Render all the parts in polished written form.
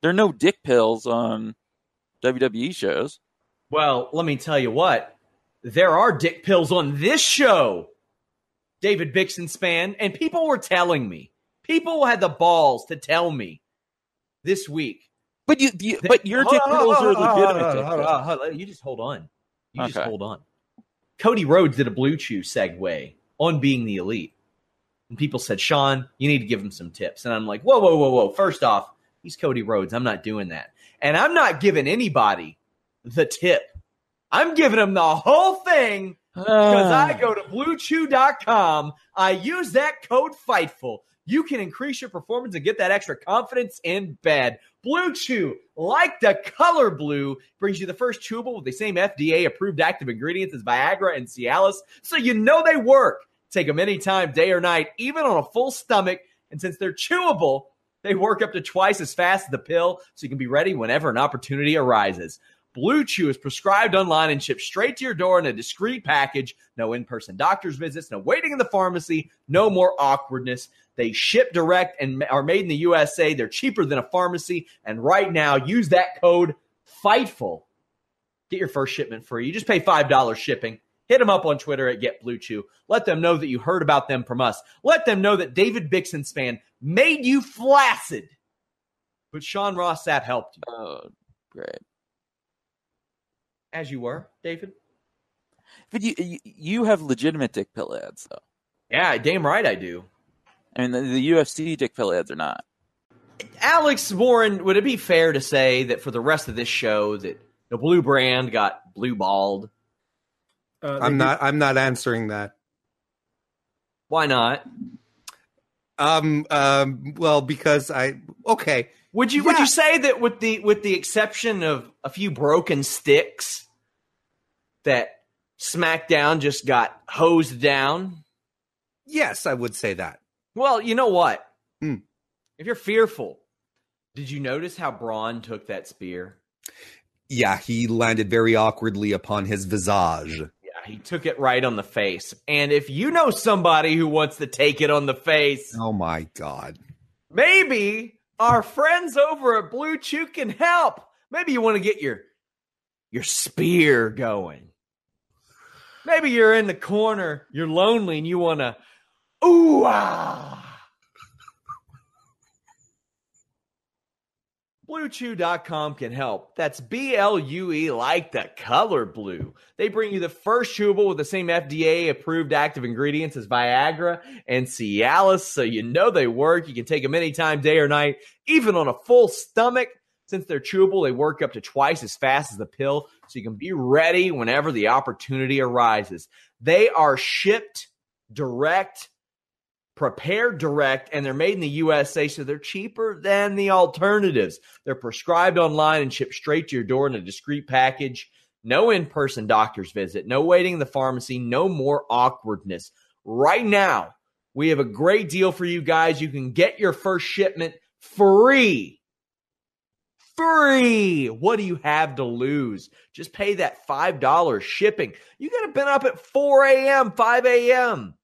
There are no dick pills on WWE shows. Well, let me tell you what. There are dick pills on this show, David Bixenspan. And people were telling me. People had the balls to tell me this week. But your dick pills are legitimate. You just hold on. Just hold on. Cody Rhodes did a Blue Chew segue on Being the Elite. And people said, Sean, you need to give him some tips. And I'm like, whoa. First off, he's Cody Rhodes. I'm not doing that. And I'm not giving anybody the tip. I'm giving them the whole thing because I go to BlueChew.com. I use that code FIGHTFUL. You can increase your performance and get that extra confidence in bed. Blue Chew, like the color blue, brings you the first chewable with the same FDA-approved active ingredients as Viagra and Cialis, so you know they work. Take them anytime, day or night, even on a full stomach. And since they're chewable, they work up to twice as fast as the pill, so you can be ready whenever an opportunity arises. Blue Chew is prescribed online and shipped straight to your door in a discreet package. No in-person doctor's visits, no waiting in the pharmacy, no more awkwardness. They ship direct and are made in the USA. They're cheaper than a pharmacy. And right now, use that code FIGHTFUL. Get your first shipment free. You just pay $5 shipping. Hit them up on Twitter at GetBlueChew. Let them know that you heard about them from us. Let them know that David Bixenspan made you flaccid, but Sean Ross Sapp helped you. Oh, great. As you were, David. But you have legitimate dick pill ads, though. Yeah, damn right I do. I mean, the UFC dick pill ads are not. Alex Warren, would it be fair to say that for the rest of this show that the blue brand got blue balled? I'm not answering that. Why not? Well, because Would you say that with the exception of a few broken sticks, that SmackDown just got hosed down? Yes, I would say that. Well, you know what? If you're fearful, did you notice how Braun took that spear? Yeah, he landed very awkwardly upon his visage. He took it right on the face. And if you know somebody who wants to take it on the face. Oh, my God. Maybe our friends over at Blue Chew can help. Maybe you want to get your spear going. Maybe you're in the corner. You're lonely and you want to. Ooh, ah. BlueChew.com can help. That's BLUE, like the color blue. They bring you the first chewable with the same FDA-approved active ingredients as Viagra and Cialis, so you know they work. You can take them anytime, day or night, even on a full stomach. Since they're chewable, they work up to twice as fast as the pill, so you can be ready whenever the opportunity arises. They are shipped direct, prepared direct, and they're made in the USA, so they're cheaper than the alternatives. They're prescribed online and shipped straight to your door in a discreet package. No in-person doctor's visit, no waiting in the pharmacy, no more awkwardness. Right now, we have a great deal for you guys. You can get your first shipment free free. What do you have to lose? Just pay that $5 shipping. You could have been up at 4 a.m., 5 a.m.,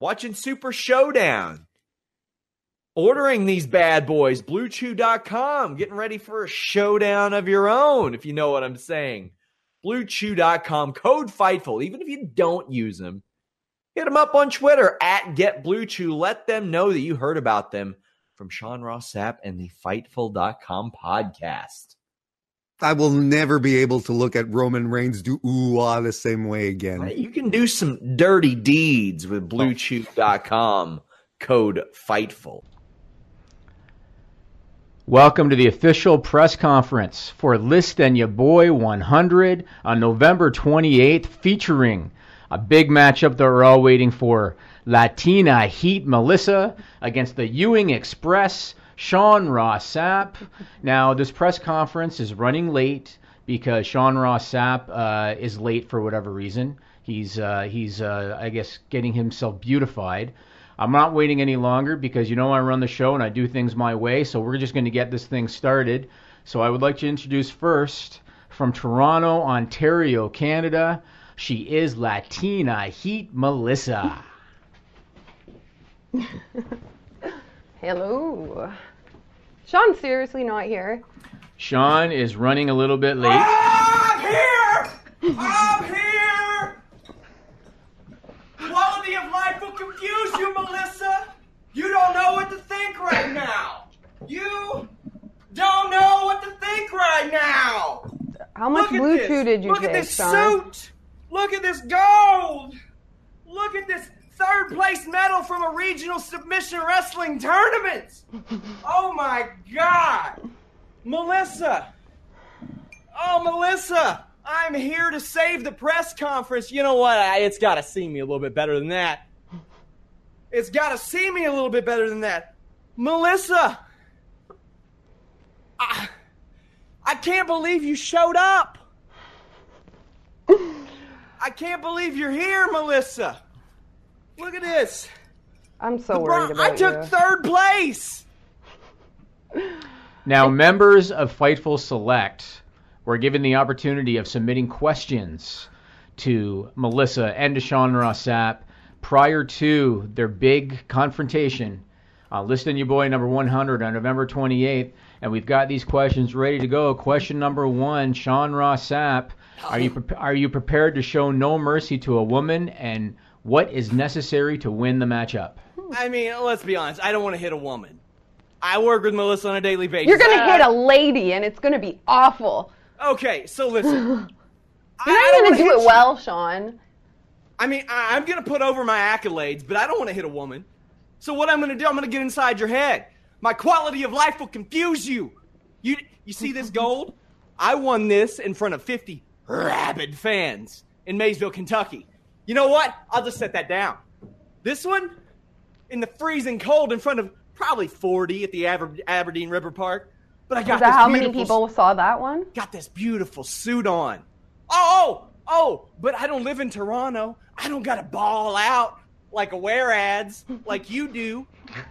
watching Super Showdown, ordering these bad boys, BlueChew.com, getting ready for a showdown of your own, if you know what I'm saying. BlueChew.com, code Fightful. Even if you don't use them, hit them up on Twitter, @GetBlueChew. Let them know that you heard about them from Sean Ross Sapp and the Fightful.com podcast. I will never be able to look at Roman Reigns do ooh-ah the same way again. Right, you can do some dirty deeds with BlueChew.com, code Fightful. Welcome to the official press conference for Listen Ya Boy 100 on November 28th, featuring a big matchup that we're all waiting for. Latina Heat Melissa against the Ewing Express, Sean Ross Sapp. Now, this press conference is running late because Sean Ross Sapp is late for whatever reason. He's I guess, getting himself beautified. I'm not waiting any longer because you know I run the show and I do things my way, so we're just going to get this thing started. So I would like to introduce first, from Toronto, Ontario, Canada, she is Latina Heat Melissa. Hello. Sean's seriously not here. Sean is running a little bit late. I'm here! I'm here! Quality of life will confuse you, Melissa. You don't know what to think right now. You don't know what to think right now. How much Blue Chew did you take, Sean? Look at this suit. Look at this gold. Look at this third place medal from a regional submission wrestling tournament. Oh my God. Melissa. Oh, Melissa. I'm here to save the press conference. You know what? It's got to see me a little bit better than that. It's got to see me a little bit better than that. Melissa. I can't believe you showed up. I can't believe you're here, Melissa. Look at this. I'm so worried about you. I took third place. Now, members of Fightful Select were given the opportunity of submitting questions to Melissa and to Sean Ross Sapp prior to their big confrontation. Listen Ya Boy number 100 on November 28th. And we've got these questions ready to go. Question number one, Sean Ross Sapp, are you prepared to show no mercy to a woman, and what is necessary to win the matchup? I mean, let's be honest. I don't want to hit a woman. I work with Melissa on a daily basis. You're going to hit a lady, and it's going to be awful. Okay, so listen. You're not going to do it well, Sean. I mean, I'm going to put over my accolades, but I don't want to hit a woman. So what I'm going to do, I'm going to get inside your head. My quality of life will confuse you. You see this gold? I won this in front of 50 rabid fans in Maysville, Kentucky. You know what? I'll just set that down. This one, in the freezing cold in front of probably 40 at the Aberdeen River Park. But I got this how many people saw that one? Got this beautiful suit on. Oh, but I don't live in Toronto. I don't got to ball out like a wear ads like you do.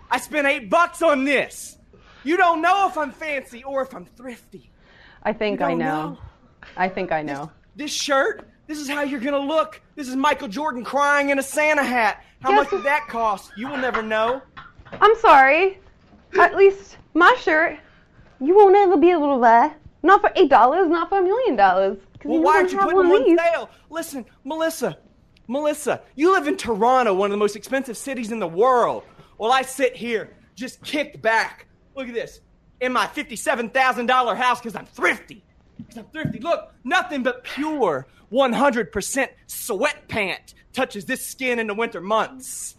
I spent $8 on this. You don't know if I'm fancy or if I'm thrifty. I think I know. This shirt... This is how you're going to look. This is Michael Jordan crying in a Santa hat. How much did that cost? You will never know. I'm sorry. At least my shirt, you won't ever be able to wear. Not for $8, not for $1 million. Well, why aren't you putting one on sale? Listen, Melissa, you live in Toronto, one of the most expensive cities in the world. Well, I sit here, just kicked back. Look at this. In my $57,000 house because I'm thrifty. Look, nothing but pure 100% sweat pant touches this skin in the winter months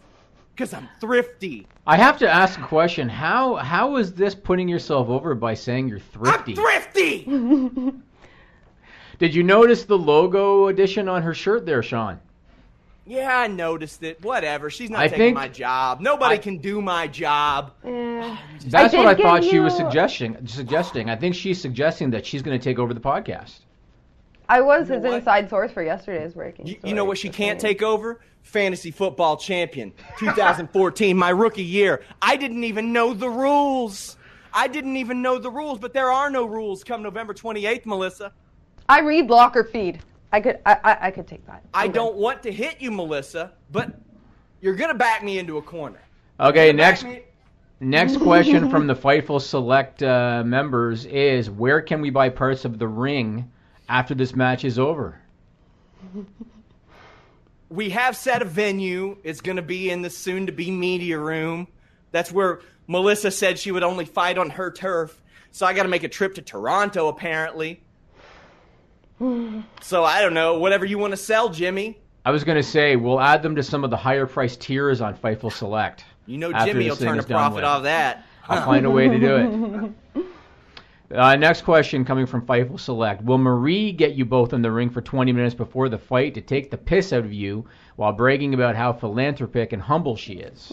because I'm thrifty. I have to ask a question. How is this putting yourself over by saying you're thrifty? I'm thrifty! Did you notice the logo addition on her shirt there, Sean? Yeah, I noticed it. Whatever. She's not taking my job. Nobody can do my job. That's what I thought she was suggesting. I think she's suggesting that she's going to take over the podcast. I was his inside source for yesterday's breaking. You know what she can't take over? Fantasy football champion. 2014, my rookie year. I didn't even know the rules. I didn't even know the rules, but there are no rules come November 28th, Melissa. I read, block, or feed. I could take that. I don't want to hit you, Melissa, but you're going to back me into a corner. Okay, next question from the Fightful Select members is, where can we buy parts of the ring after this match is over? We have set a venue. It's going to be in the soon-to-be media room. That's where Melissa said she would only fight on her turf. So I got to make a trip to Toronto, apparently. So I don't know. Whatever you want to sell, Jimmy. I was going to say, we'll add them to some of the higher-priced tiers on Fightful Select. You know Jimmy will turn a profit off that. I'll find a way to do it. Next question coming from Fightful Select. Will Marie get you both in the ring for 20 minutes before the fight to take the piss out of you while bragging about how philanthropic and humble she is?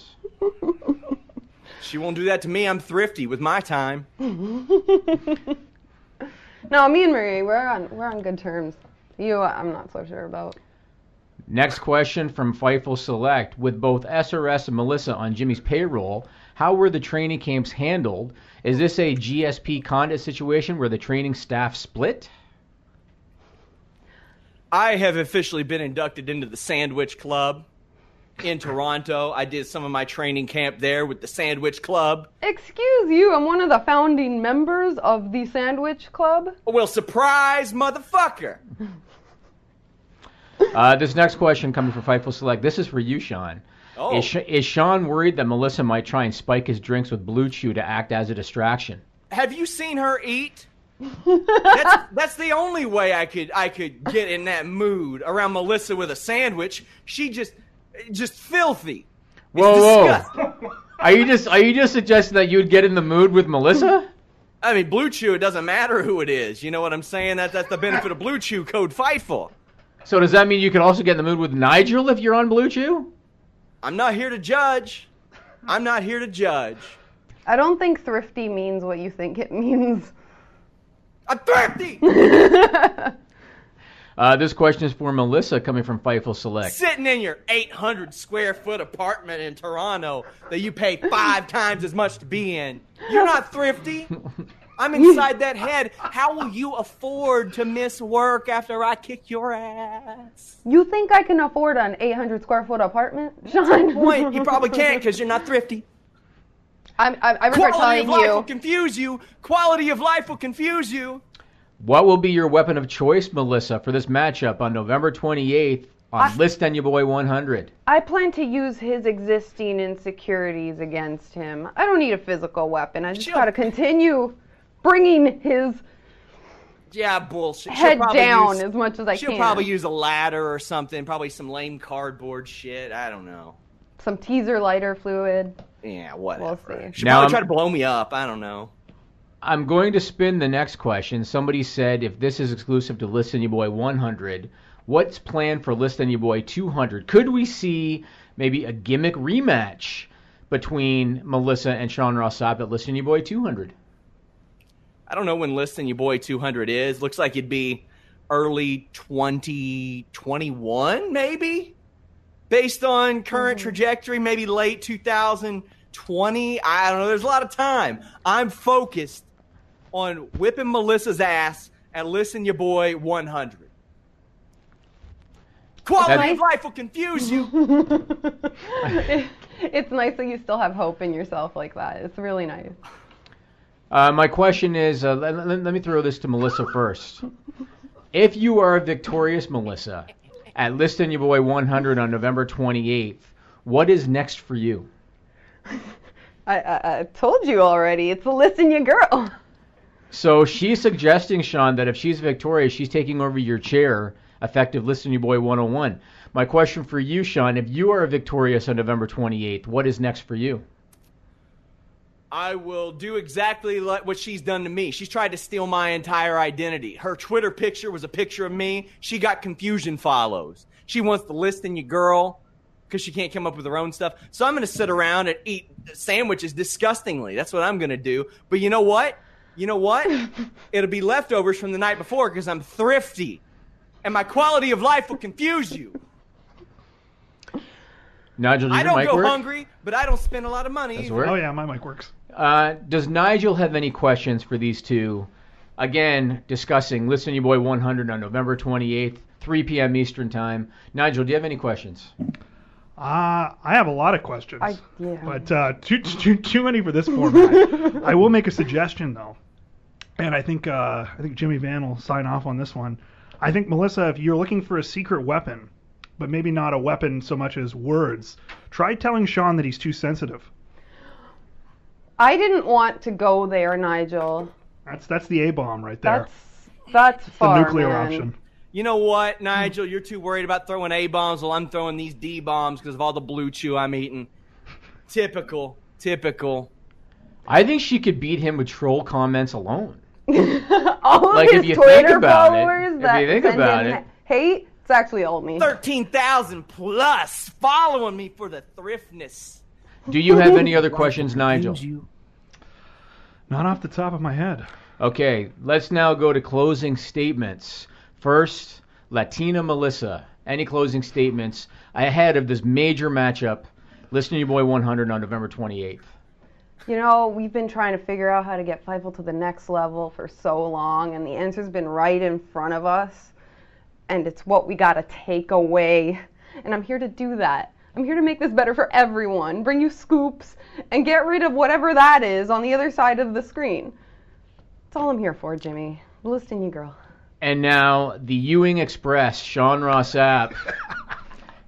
She won't do that to me. I'm thrifty with my time. No, me and Marie, we're on good terms. You, I'm not so sure about. Next question from Fightful Select. With both SRS and Melissa on Jimmy's payroll, how were the training camps handled? Is this a GSP Condit situation where the training staff split? I have officially been inducted into the Sandwich Club in Toronto. I did some of my training camp there with the Sandwich Club. Excuse you, I'm one of the founding members of the Sandwich Club. Well, surprise, motherfucker. This next question coming from Fightful Select. This is for you, Sean. Oh. Is Sean worried that Melissa might try and spike his drinks with Blue Chew to act as a distraction? Have you seen her eat? That's the only way I could get in that mood around Melissa with a sandwich. She just filthy. Whoa! Are you just suggesting that you would get in the mood with Melissa? I mean, Blue Chew. It doesn't matter who it is. You know what I'm saying? That's the benefit of Blue Chew. Code Fightful. So does that mean you can also get in the mood with Nigel if you're on Blue Chew? I'm not here to judge. I don't think thrifty means what you think it means. I'm thrifty! This question is for Melissa coming from Fightful Select. Sitting in your 800-square-foot apartment in Toronto that you pay 5 times as much to be in. You're not thrifty. I'm inside that head. How will you afford to miss work after I kick your ass? You think I can afford an 800-square-foot apartment, Sean? Point. You probably can't because you're not thrifty. I remember telling you. Quality of life will confuse you. What will be your weapon of choice, Melissa, for this matchup on November 28th on Listen Ya Boy 100? I plan to use his existing insecurities against him. I don't need a physical weapon. I just got to continue bringing his bullshit. Head down as much as I can. She'll probably use a ladder or something. Probably some lame cardboard shit. I don't know. Some teaser lighter fluid. Yeah, whatever. We'll see. She'll probably try to blow me up. I don't know. I'm going to spin the next question. Somebody said if this is exclusive to Listen Ya Boy 100, what's planned for Listen Ya Boy 200? Could we see maybe a gimmick rematch between Melissa and Sean Ross Sapp at Listen Ya Boy 200? I don't know when Listen Ya Boy 200 is. Looks like it'd be early 2021, maybe? Based on current trajectory, maybe late 2020. I don't know. There's a lot of time. I'm focused on whipping Melissa's ass at Listen Ya Boy 100. Quality of life will confuse you. It's nice that you still have hope in yourself like that. It's really nice. My question is, let me throw this to Melissa first. If you are victorious, Melissa, at Listen Ya Boy 100 on November 28th, what is next for you? I told you already. It's a Listen Ya Girl. So she's suggesting, Sean, that if she's victorious, she's taking over your chair, effective Listen Ya Boy 101. My question for you, Sean, if you are victorious on November 28th, what is next for you? I will do exactly what she's done to me. She's tried to steal my entire identity. Her Twitter picture was a picture of me. She got confusion follows. She wants to Listen Ya Girl because she can't come up with her own stuff. So I'm going to sit around and eat sandwiches disgustingly. That's what I'm going to do. But you know what? It'll be leftovers from the night before because I'm thrifty. And my quality of life will confuse you. Nigel, does your mic work? I don't go hungry, but I don't spend a lot of money. Oh, yeah, my mic works. Does Nigel have any questions for these two? Again, discussing Listen Ya Boy 100 on November 28th, 3 p.m. Eastern Time. Nigel, do you have any questions? I have a lot of questions, but too many for this format. I will make a suggestion, though, and I think Jimmy Van will sign off on this one. I think, Melissa, if you're looking for a secret weapon, but maybe not a weapon so much as words, try telling Sean that he's too sensitive. I didn't want to go there, Nigel. That's the A-bomb right there. That's far, the nuclear option. You know what, Nigel? You're too worried about throwing A-bombs while I'm throwing these D-bombs because of all the blue chew I'm eating. Typical. I think she could beat him with troll comments alone. All like of his Twitter followers that hate, it's actually old me. 13,000 plus following me for the thriftness. Do you have any other questions, Nigel? Not off the top of my head. Okay, let's now go to closing statements. First, Latina Melissa. Any closing statements ahead of this major matchup, Listen Ya Boy 100 on November 28th? You know, we've been trying to figure out how to get Fightful to the next level for so long, and the answer's been right in front of us, and it's what we gotta take away. And I'm here to do that. I'm here to make this better for everyone, bring you scoops, and get rid of whatever that is on the other side of the screen. That's all I'm here for, Jimmy. Listen you, girl. And now, the Ewing Express, Sean Ross Sapp.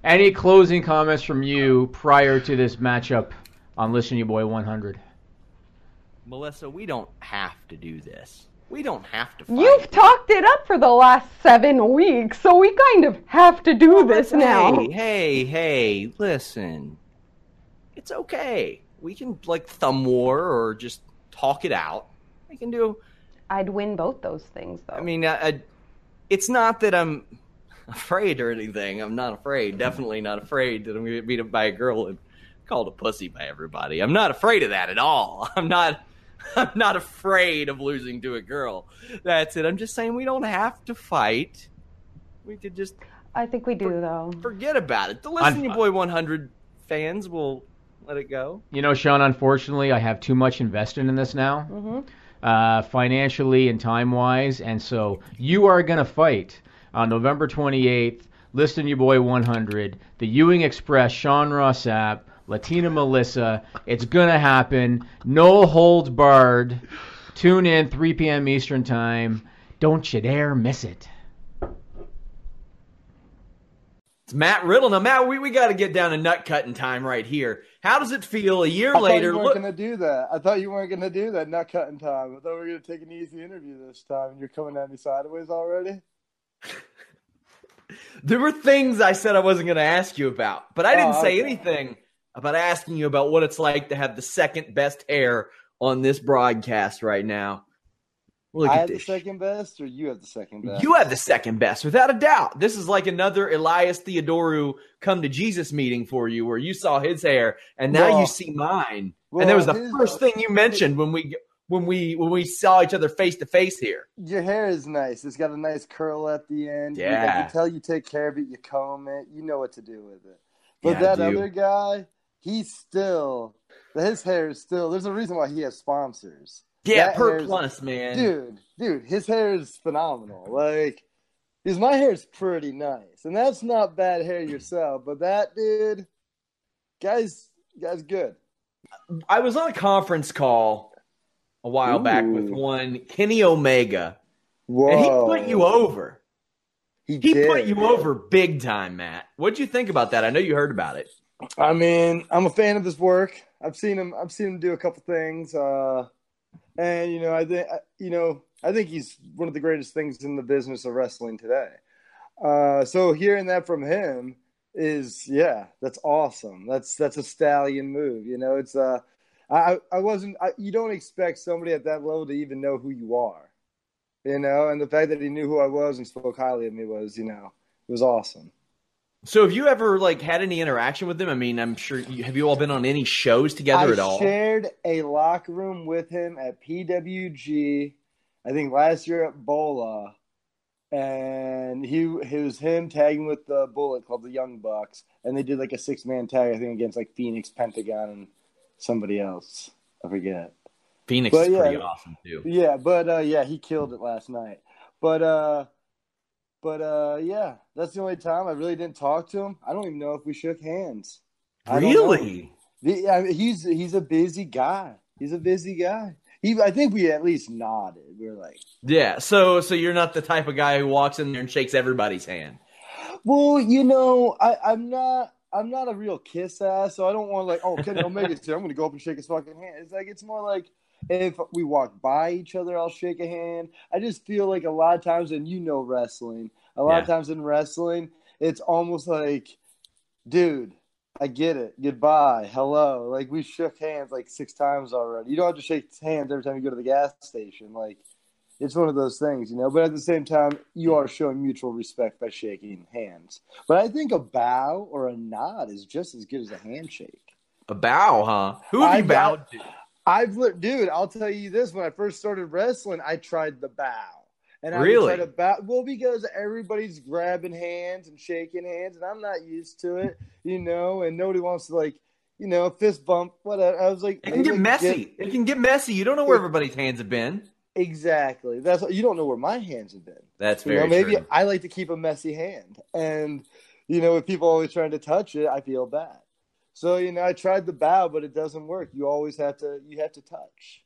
Any closing comments from you prior to this matchup on Listen Ya Boy 100? Melissa, we don't have to do this. We don't have to fight. You've talked it up for the last 7 weeks, so we kind of have to do this now. Hey, listen. It's okay. We can, thumb war or just talk it out. We can do... I'd win both those things, though. I mean, it's not that I'm afraid or anything. I'm not afraid. Definitely not afraid that I'm going to get beat up by a girl and called a pussy by everybody. I'm not afraid of that at all. I'm not afraid of losing to a girl. That's it. I'm just saying we don't have to fight. We could just... I think we do, though. Forget about it. The Listen Ya Boy 100 fans will let it go. You know, Sean, unfortunately, I have too much invested in this now. Mm-hmm. Financially and time-wise, and so you are going to fight on November 28th, Listen Ya Boy 100, the Ewing Express, Sean Ross Sapp, Latina Melissa. It's going to happen. No holds barred. Tune in, 3 p.m. Eastern Time. Don't you dare miss it. It's Matt Riddle. Now, Matt, we got to get down to nut-cutting time right here. How does it feel a year later? I thought you weren't going to do that nut-cutting time. I thought we were going to take an easy interview this time. You're coming at me sideways already? There were things I said I wasn't going to ask you about, but I didn't say anything about asking you about what it's like to have the second best hair on this broadcast right now. Look, I have the second best, or you have the second best? You have the second best, without a doubt. This is like another Elias Theodoru come-to-Jesus meeting for you, where you saw his hair, and now you see mine. Well, and that was the first thing you mentioned when we saw each other face-to-face here. Your hair is nice. It's got a nice curl at the end. Yeah. You can tell you take care of it. You comb it. You know what to do with it. But yeah, that other guy, his hair is still – there's a reason why he has sponsors. Yeah, per plus, man. Dude, his hair is phenomenal. My hair is pretty nice. And that's not bad hair yourself. But that, dude, guy's good. I was on a conference call a while back with one, Kenny Omega. Whoa. And he put you over. He put you over big time, Matt. What'd you think about that? I know you heard about it. I mean, I'm a fan of his work. I've seen him do a couple things. And I think he's one of the greatest things in the business of wrestling today. So hearing that from him is that's awesome. That's a stallion move. You know, it's you don't expect somebody at that level to even know who you are. You know, and the fact that he knew who I was and spoke highly of me was it was awesome. So have you ever had any interaction with him? I mean, I'm sure have you all been on any shows together at all? I shared a locker room with him at PWG, I think last year at Bola. And it was him tagging with the Bullet Club, the Young Bucks, and they did like a 6-man tag, I think, against like Phoenix, Pentagon, and somebody else. I forget. Phoenix is pretty awesome too. Yeah, but he killed it last night. But that's the only time I really didn't talk to him. I don't even know if we shook hands. Really? He's a busy guy. I think we at least nodded. We were like, yeah. So you're not the type of guy who walks in there and shakes everybody's hand. Well, I'm not a real kiss ass, so I don't want to like, oh, Kenny Omega's here, I'm going to go up and shake his fucking hand. It's more like if we walk by each other, I'll shake a hand. I just feel like a lot of times, and wrestling, it's almost like, dude, I get it. Goodbye. Hello. Like, we shook hands like 6 times already. You don't have to shake hands every time you go to the gas station. Like, it's one of those things, But at the same time, you are showing mutual respect by shaking hands. But I think a bow or a nod is just as good as a handshake. A bow, huh? Who have you bowed to? Dude, I'll tell you this. When I first started wrestling, I tried the bow. And I tried to bow. Well, because everybody's grabbing hands and shaking hands, and I'm not used to it, and nobody wants to, fist bump, whatever. I was like, it can get messy. It can get messy. You don't know where everybody's hands have been. Exactly. You don't know where my hands have been. That's very true. Maybe I like to keep a messy hand. And, with people always trying to touch it, I feel bad. So, I tried the bow, but it doesn't work. You always have to touch.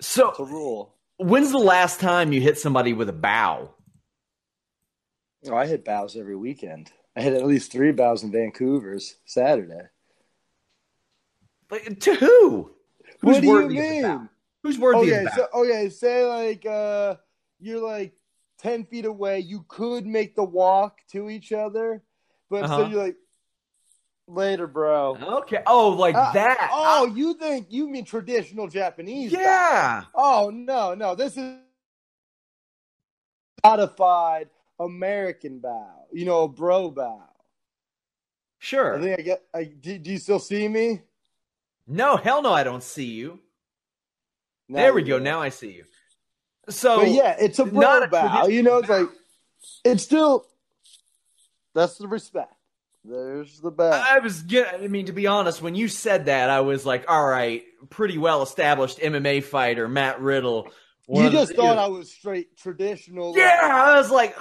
So it's a rule. When's the last time you hit somebody with a bow? Oh, I hit bows every weekend. I hit at least 3 bows in Vancouver's Saturday. Like, to who? What do you mean? Who's worthy of a bow? Say you're like 10 feet away. You could make the walk to each other, but so you're like, later, bro. Okay. Oh, like that. Oh, you mean traditional Japanese? Yeah. Style. Oh no. This is modified American bow. A bro bow. Sure. I think I get. Do you still see me? No, hell no, I don't see you. Now there we go. Now I see you. So but yeah, it's a bro bow. It's like it's still. That's the respect. There's the bow. To be honest, when you said that, I was like, all right, pretty well-established MMA fighter, Matt Riddle. You just thought I was straight traditional. Yeah, I was like,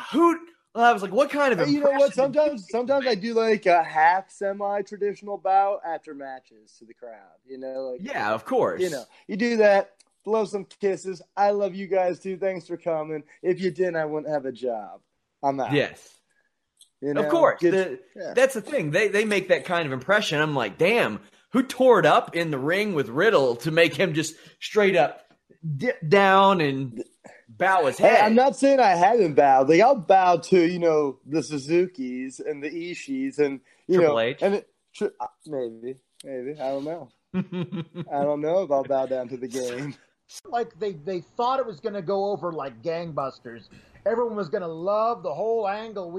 what kind of impression? You know what, sometimes I do like a half semi-traditional bow after matches to the crowd, Yeah, of course. You do that, blow some kisses. I love you guys, too. Thanks for coming. If you didn't, I wouldn't have a job. I'm out. Yes. Of course. That's the thing. They make that kind of impression. I'm like, damn, who tore it up in the ring with Riddle to make him just straight up dip down and bow his head? Hey, I'm not saying I haven't bowed. Like, I'll bow to, the Suzukis and the Ishis and, Triple H. And maybe. I don't know. I don't know if I'll bow down to the game. Like, they thought it was going to go over like gangbusters. Everyone was going to love the whole angle.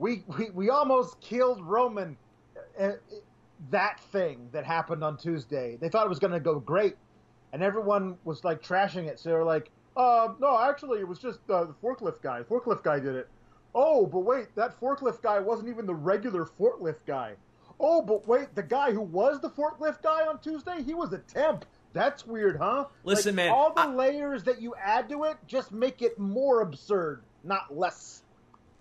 We almost killed Roman, that thing that happened on Tuesday. They thought it was going to go great, and everyone was, like, trashing it. So they were like, no, actually, it was just the forklift guy. The forklift guy did it. Oh, but wait, that forklift guy wasn't even the regular forklift guy. Oh, but wait, the guy who was the forklift guy on Tuesday, he was a temp. That's weird, huh? Listen, man. All the layers that you add to it just make it more absurd, not less.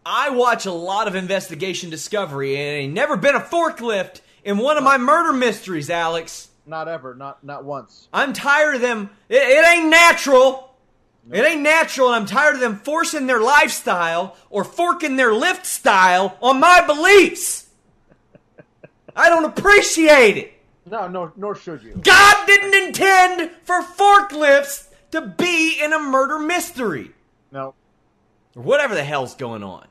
I watch a lot of Investigation Discovery, and it ain't never been a forklift in one of my murder mysteries, Alex. Not ever. Not once. I'm tired of them. It ain't natural. No. It ain't natural, and I'm tired of them forcing their lifestyle or forking their lift style on my beliefs. I don't appreciate it. No, nor should you. God didn't intend for forklifts to be in a murder mystery. No. Or whatever the hell's going on.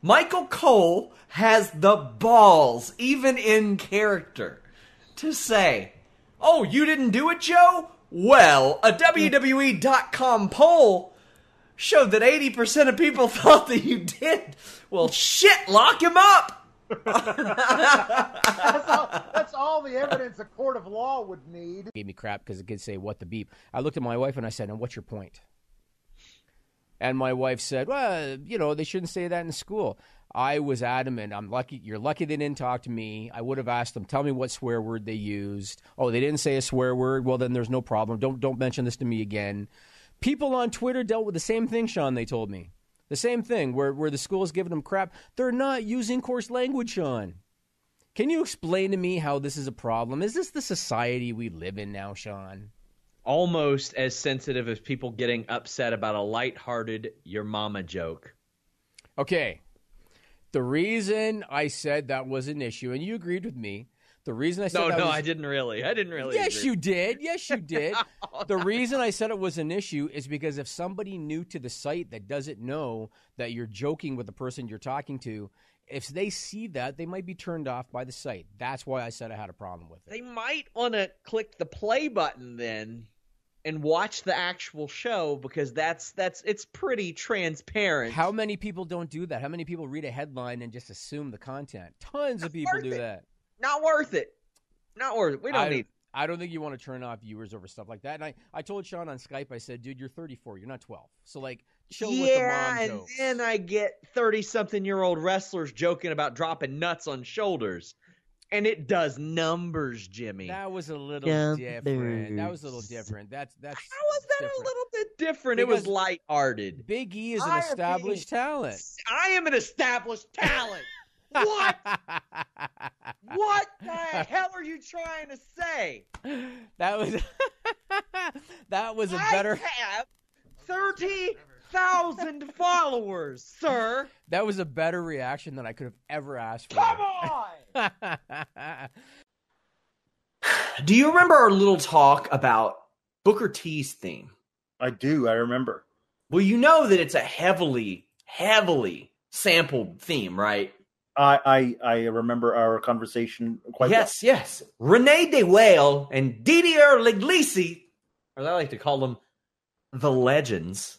Michael Cole has the balls, even in character, to say, oh, you didn't do it, Joe? Well, a WWE.com poll showed that 80% of people thought that you did. Well, shit, lock him up. That's all the evidence a court of law would need. Gave me crap because it could say, what the beep. I looked at my wife and I said, now what's your point? And my wife said, well, you know, they shouldn't say that in school. I was adamant. I'm lucky. You're lucky they didn't talk to me. I would have asked them, tell me what swear word they used. Oh, they didn't say a swear word. Well, then there's no problem. Don't mention this to me again. People on Twitter dealt with the same thing, Sean, they told me. The same thing where the school is giving them crap. They're not using coarse language, Sean. Can you explain to me how this is a problem? Is this the society we live in now, Sean? Almost as sensitive as people getting upset about a lighthearted your mama joke. Okay. The reason I said that was an issue, and you agreed with me. The reason I said I didn't really. I didn't really. Yes, agree. You did. Yes, you did. The reason I said it was an issue is because if somebody new to the site that doesn't know that you're joking with the person you're talking to, if they see that, they might be turned off by the site. That's why I said I had a problem with it. They might want to click the play button then and watch the actual show, because that's it's pretty transparent. How many people don't do that? How many people read a headline and just assume the content? Tons of people do that. Not worth it. Not worth it. We don't need it. I don't think you want to turn off viewers over stuff like that. And I told Sean on Skype, I said, dude, you're 34. You're not 12. So, like, chill with the mom and jokes. Then I get 30-something-year-old wrestlers joking about dropping nuts on shoulders. And it does numbers, Jimmy. That was a little different. That was a little different. How was that different? A little bit different? Because it was lighthearted. Big E is an established talent. I am an established talent. What? What the hell are you trying to say? That was I have 30,000 followers, sir. That was a better reaction than I could have ever asked for. Come on! Do you remember our little talk about Booker T's theme? I do. I remember. Well, you know that it's a heavily, heavily sampled theme, right? I remember our conversation quite well. Yes, yes. Renee DeWale and Didier Leglisi, or I like to call them the legends,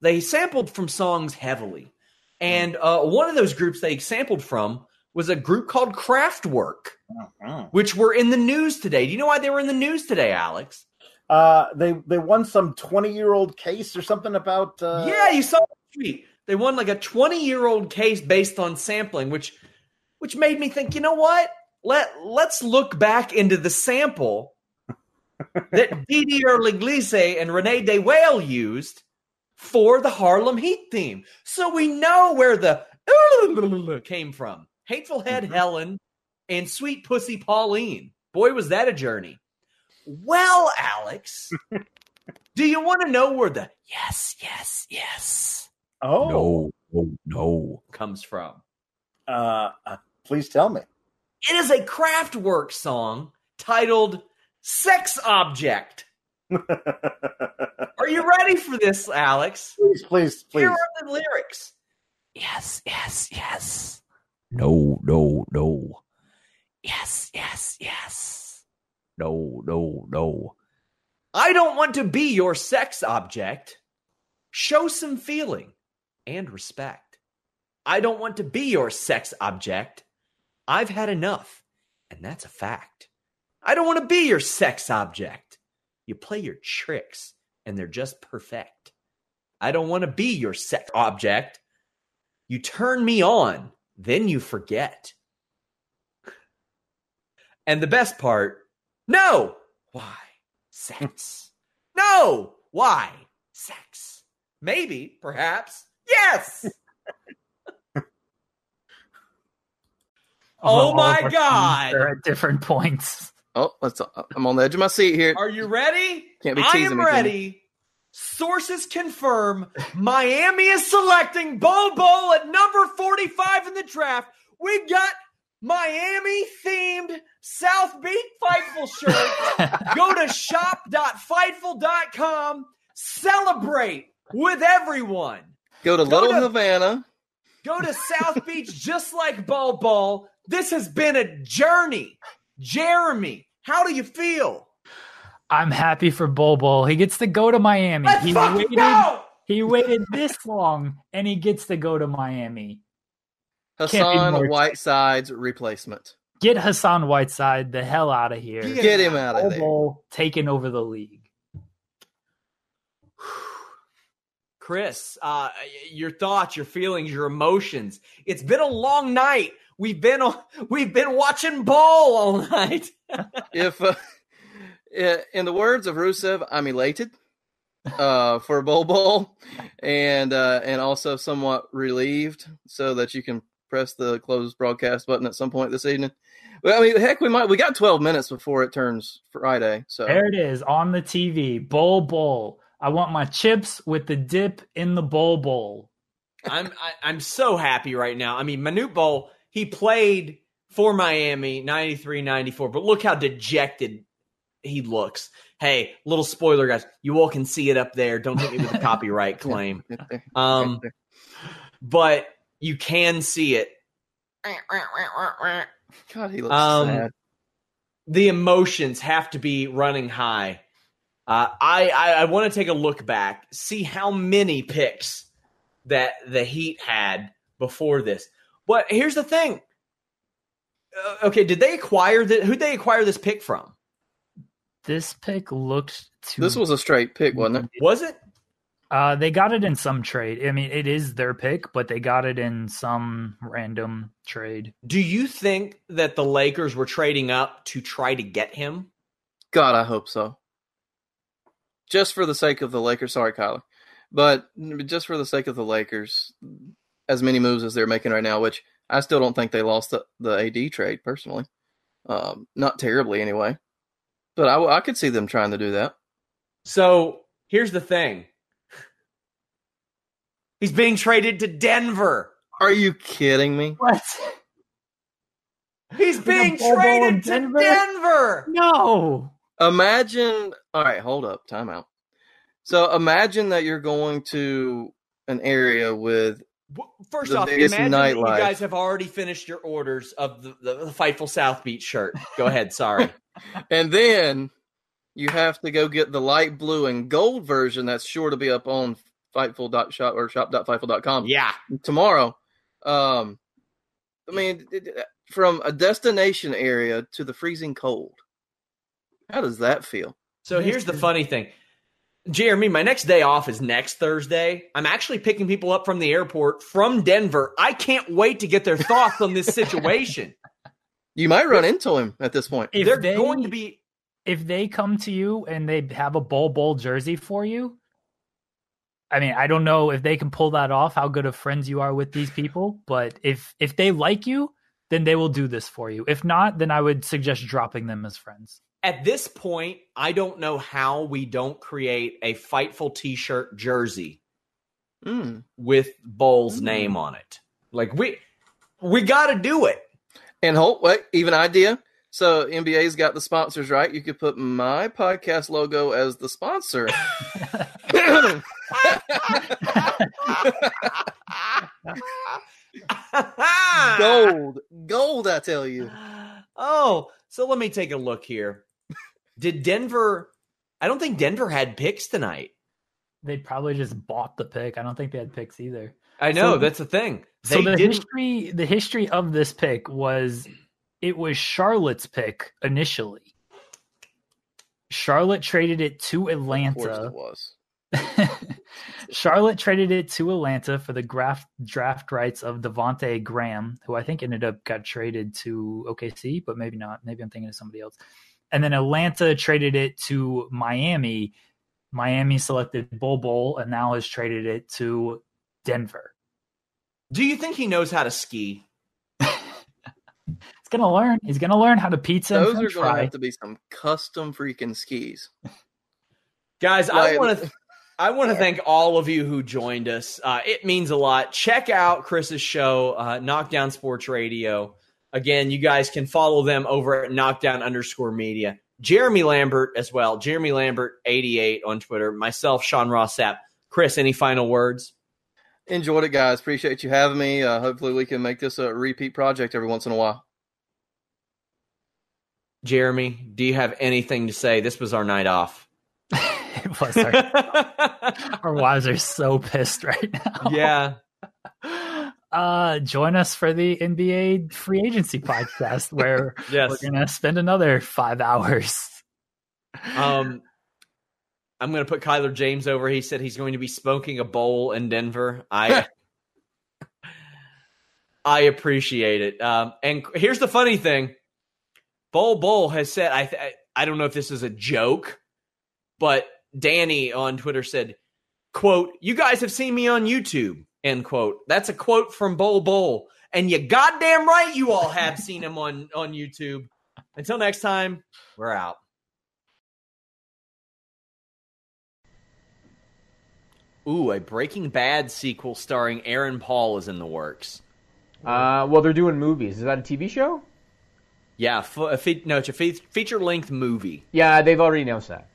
they sampled from songs heavily. And one of those groups they sampled from was a group called Kraftwerk, which were in the news today. Do you know why they were in the news today, Alex? They won some 20-year-old case or something about... Yeah, you saw the tweet. They won like a 20-year-old case based on sampling, which made me think, you know what? Let's look back into the sample that Didier Leglisi and Renee DeWale used for the Harlem Heat theme. So we know where the came from. Hateful Head Helen and Sweet Pussy Pauline. Boy, was that a journey. Well, Alex, do you want to know where the yes oh no comes from? Please tell me. It is a Kraftwerk song titled Sex Object. Are you ready for this, Alex? Please. Here are the lyrics. Yes. No. Yes. No. I don't want to be your sex object. Show some feeling and respect. I don't want to be your sex object. I've had enough, and that's a fact. I don't want to be your sex object. You play your tricks, and they're just perfect. I don't want to be your sex object. You turn me on, then you forget. And the best part, no! Why? Sex. No! Why? Sex. Maybe, perhaps. Yes! Oh my God! They're at different points. Oh, I'm on the edge of my seat here. Are you ready? Can't be teasing. I am ready. Again. Sources confirm Miami is selecting Bol Bol at number 45 in the draft. We've got Miami-themed South Beach Fightful shirt. Go to shop.fightful.com. Celebrate with everyone. Go to Havana. Go to South Beach just like Bol Bol. This has been a journey. Jeremy, how do you feel? I'm happy for Bol Bol. He gets to go to Miami. He waited this long, and he gets to go to Miami. Hassan Whiteside's replacement. Get Hassan Whiteside the hell out of here. Get him out of there. Bol Bol taking over the league. Chris, your thoughts, your feelings, your emotions. It's been a long night. We've been watching ball all night. In the words of Rusev, I'm elated for Bol Bol, and also somewhat relieved, so that you can press the close broadcast button at some point this evening. Well, I mean, heck, we got 12 minutes before it turns Friday. So there it is on the TV, Bol Bol. I want my chips with the dip in the Bol Bol. I'm so happy right now. I mean, Manute Bol, he played for Miami 93-94, but look how dejected he looks. Hey, little spoiler, guys. You all can see it up there. Don't hit me with a copyright claim. But you can see it. God, he looks sad. The emotions have to be running high. I want to take a look back, see how many picks that the Heat had before this. But here's the thing. Okay, did they acquire that? Who'd they acquire this pick from? This pick looked to... This was a straight pick, wasn't it? Was it? They got it in some trade. I mean, it is their pick, but they got it in some random trade. Do you think that the Lakers were trading up to try to get him? God, I hope so. Just for the sake of the Lakers. Sorry, Kyler. But just for the sake of the Lakers, as many moves as they're making right now, which I still don't think they lost the AD trade, personally. Not terribly, anyway. But I could see them trying to do that. So here's the thing. He's being traded to Denver. Are you kidding me? What? He's being traded to Denver. No. Imagine. All right, hold up. Time out. So imagine that you're going to an area with. First off, imagine that you guys have already finished your orders of the Fightful South Beach shirt. Go ahead. Sorry. And then you have to go get the light blue and gold version that's sure to be up on Fightful.shop or shop.fightful.com. Yeah. Tomorrow. I mean, from a destination area to the freezing cold. How does that feel? So here's the funny thing. Jeremy, my next day off is next Thursday. I'm actually picking people up from the airport from Denver. I can't wait to get their thoughts on this situation. You might run into him at this point. They're going to be. If they come to you and they have a Bol Bol jersey for you, I mean, I don't know if they can pull that off, how good of friends you are with these people. But if they like you, then they will do this for you. If not, then I would suggest dropping them as friends. At this point, I don't know how we don't create a Fightful T-shirt jersey with Bol's name on it. Like, we got to do it. And even idea. So NBA's got the sponsors, right? You could put my podcast logo as the sponsor. Gold, I tell you. Oh, so let me take a look here. Did Denver? I don't think Denver had picks tonight. They probably just bought the pick. I don't think they had picks either. I know, that's the thing. The history of this pick was it was Charlotte's pick initially. Charlotte traded it to Atlanta. Of course it was. Charlotte traded it to Atlanta for the draft rights of Devontae Graham, who I think ended up got traded to OKC, but maybe not. Maybe I'm thinking of somebody else. And then Atlanta traded it to Miami. Miami selected Bol Bol and now has traded it to Denver. Do you think he knows how to ski? He's going to learn. He's going to learn how to pizza. Those are going to have to be some custom freaking skis. Guys, I want to thank all of you who joined us. It means a lot. Check out Chris's show, Knockdown Sports Radio. Again, you guys can follow them over at Knockdown_media. Jeremy Lambert as well. Jeremy Lambert 88 on Twitter. Myself, Sean Ross Sapp. Chris, any final words? Enjoyed it, guys. Appreciate you having me. Hopefully we can make this a repeat project every once in a while. Jeremy, do you have anything to say? This was our night off. It was our night off. Our wives are so pissed right now. Yeah. Join us for the NBA free agency podcast where yes. We're going to spend another 5 hours. I'm going to put Kyler James over. He said he's going to be smoking a bowl in Denver. I appreciate it. And here's the funny thing. Bol Bol has said, I don't know if this is a joke, but Danny on Twitter said, quote, "You guys have seen me on YouTube," end quote. That's a quote from Bol Bol. And you goddamn right you all have seen him on YouTube. Until next time, we're out. Ooh, a Breaking Bad sequel starring Aaron Paul is in the works. Well, they're doing movies. Is that a TV show? Yeah, it's a feature-length movie. Yeah, they've already announced that.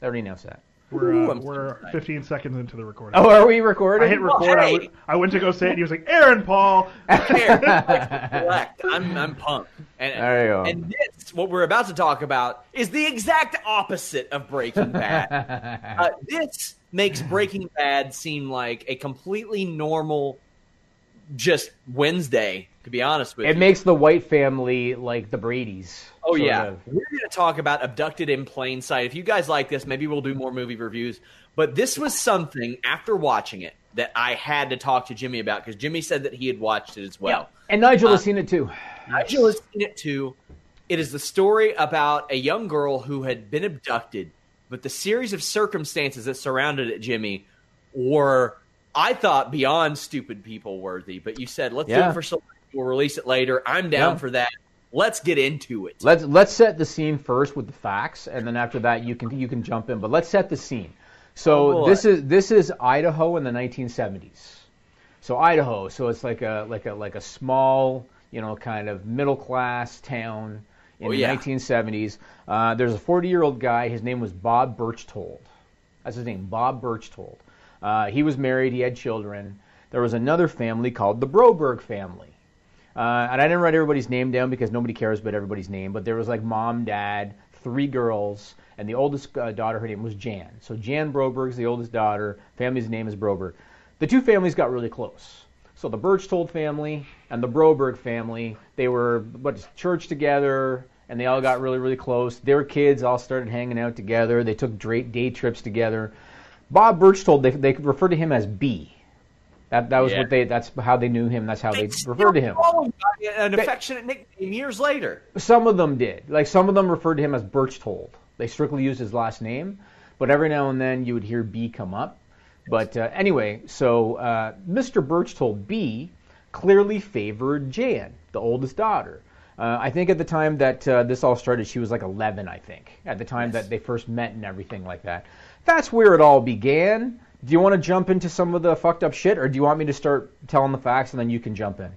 We're 15 seconds into the recording. Oh, are we recording? I hit record. Hey. I went to go say it, and he was like, "Aaron Paul." I'm pumped. And this, what we're about to talk about, is the exact opposite of Breaking Bad. This makes Breaking Bad seem like a completely normal, just Wednesday. To be honest with you, it makes the White family like the Brady's. Oh yeah, we're going to talk about Abducted in Plain Sight. If you guys like this, maybe we'll do more movie reviews. But this was something after watching it that I had to talk to Jimmy about because Jimmy said that he had watched it as well. Yeah. And Nigel has seen it too. Nigel has seen it too. It is the story about a young girl who had been abducted, but the series of circumstances that surrounded it, Jimmy, were, I thought, beyond stupid people worthy. But you said, let's do it for some. We'll release it later. I'm down for that. Let's get into it. Let's set the scene first with the facts, and then after that you can jump in. But let's set the scene. So this is Idaho in the 1970s. So Idaho. So it's like a small, kind of middle class town in the 1970s. There's a 40-year-old guy. His name was Bob Berchtold. That's his name, Bob Berchtold. He was married. He had children. There was another family called the Broberg family. And I didn't write everybody's name down because nobody cares about everybody's name. But there was like mom, dad, three girls, and the oldest daughter, her name was Jan. So Jan Broberg's the oldest daughter. Family's name is Broberg. The two families got really close. So the Berchtold family and the Broberg family, they were church together, and they all got really, really close. Their kids all started hanging out together. They took day trips together. Bob Berchtold, they refer to him as B. That was what that's how they knew him. That's how they referred to him. An affectionate nickname years later. Some of them did. Like some of them referred to him as Berchtold. They strictly used his last name, but every now and then you would hear B come up. But anyway, so Mr. Berchtold B clearly favored Jan, the oldest daughter. I think at the time that this all started, she was like 11, I think, at the time that they first met and everything like that. That's where it all began. Do you want to jump into some of the fucked up shit, or do you want me to start telling the facts and then you can jump in?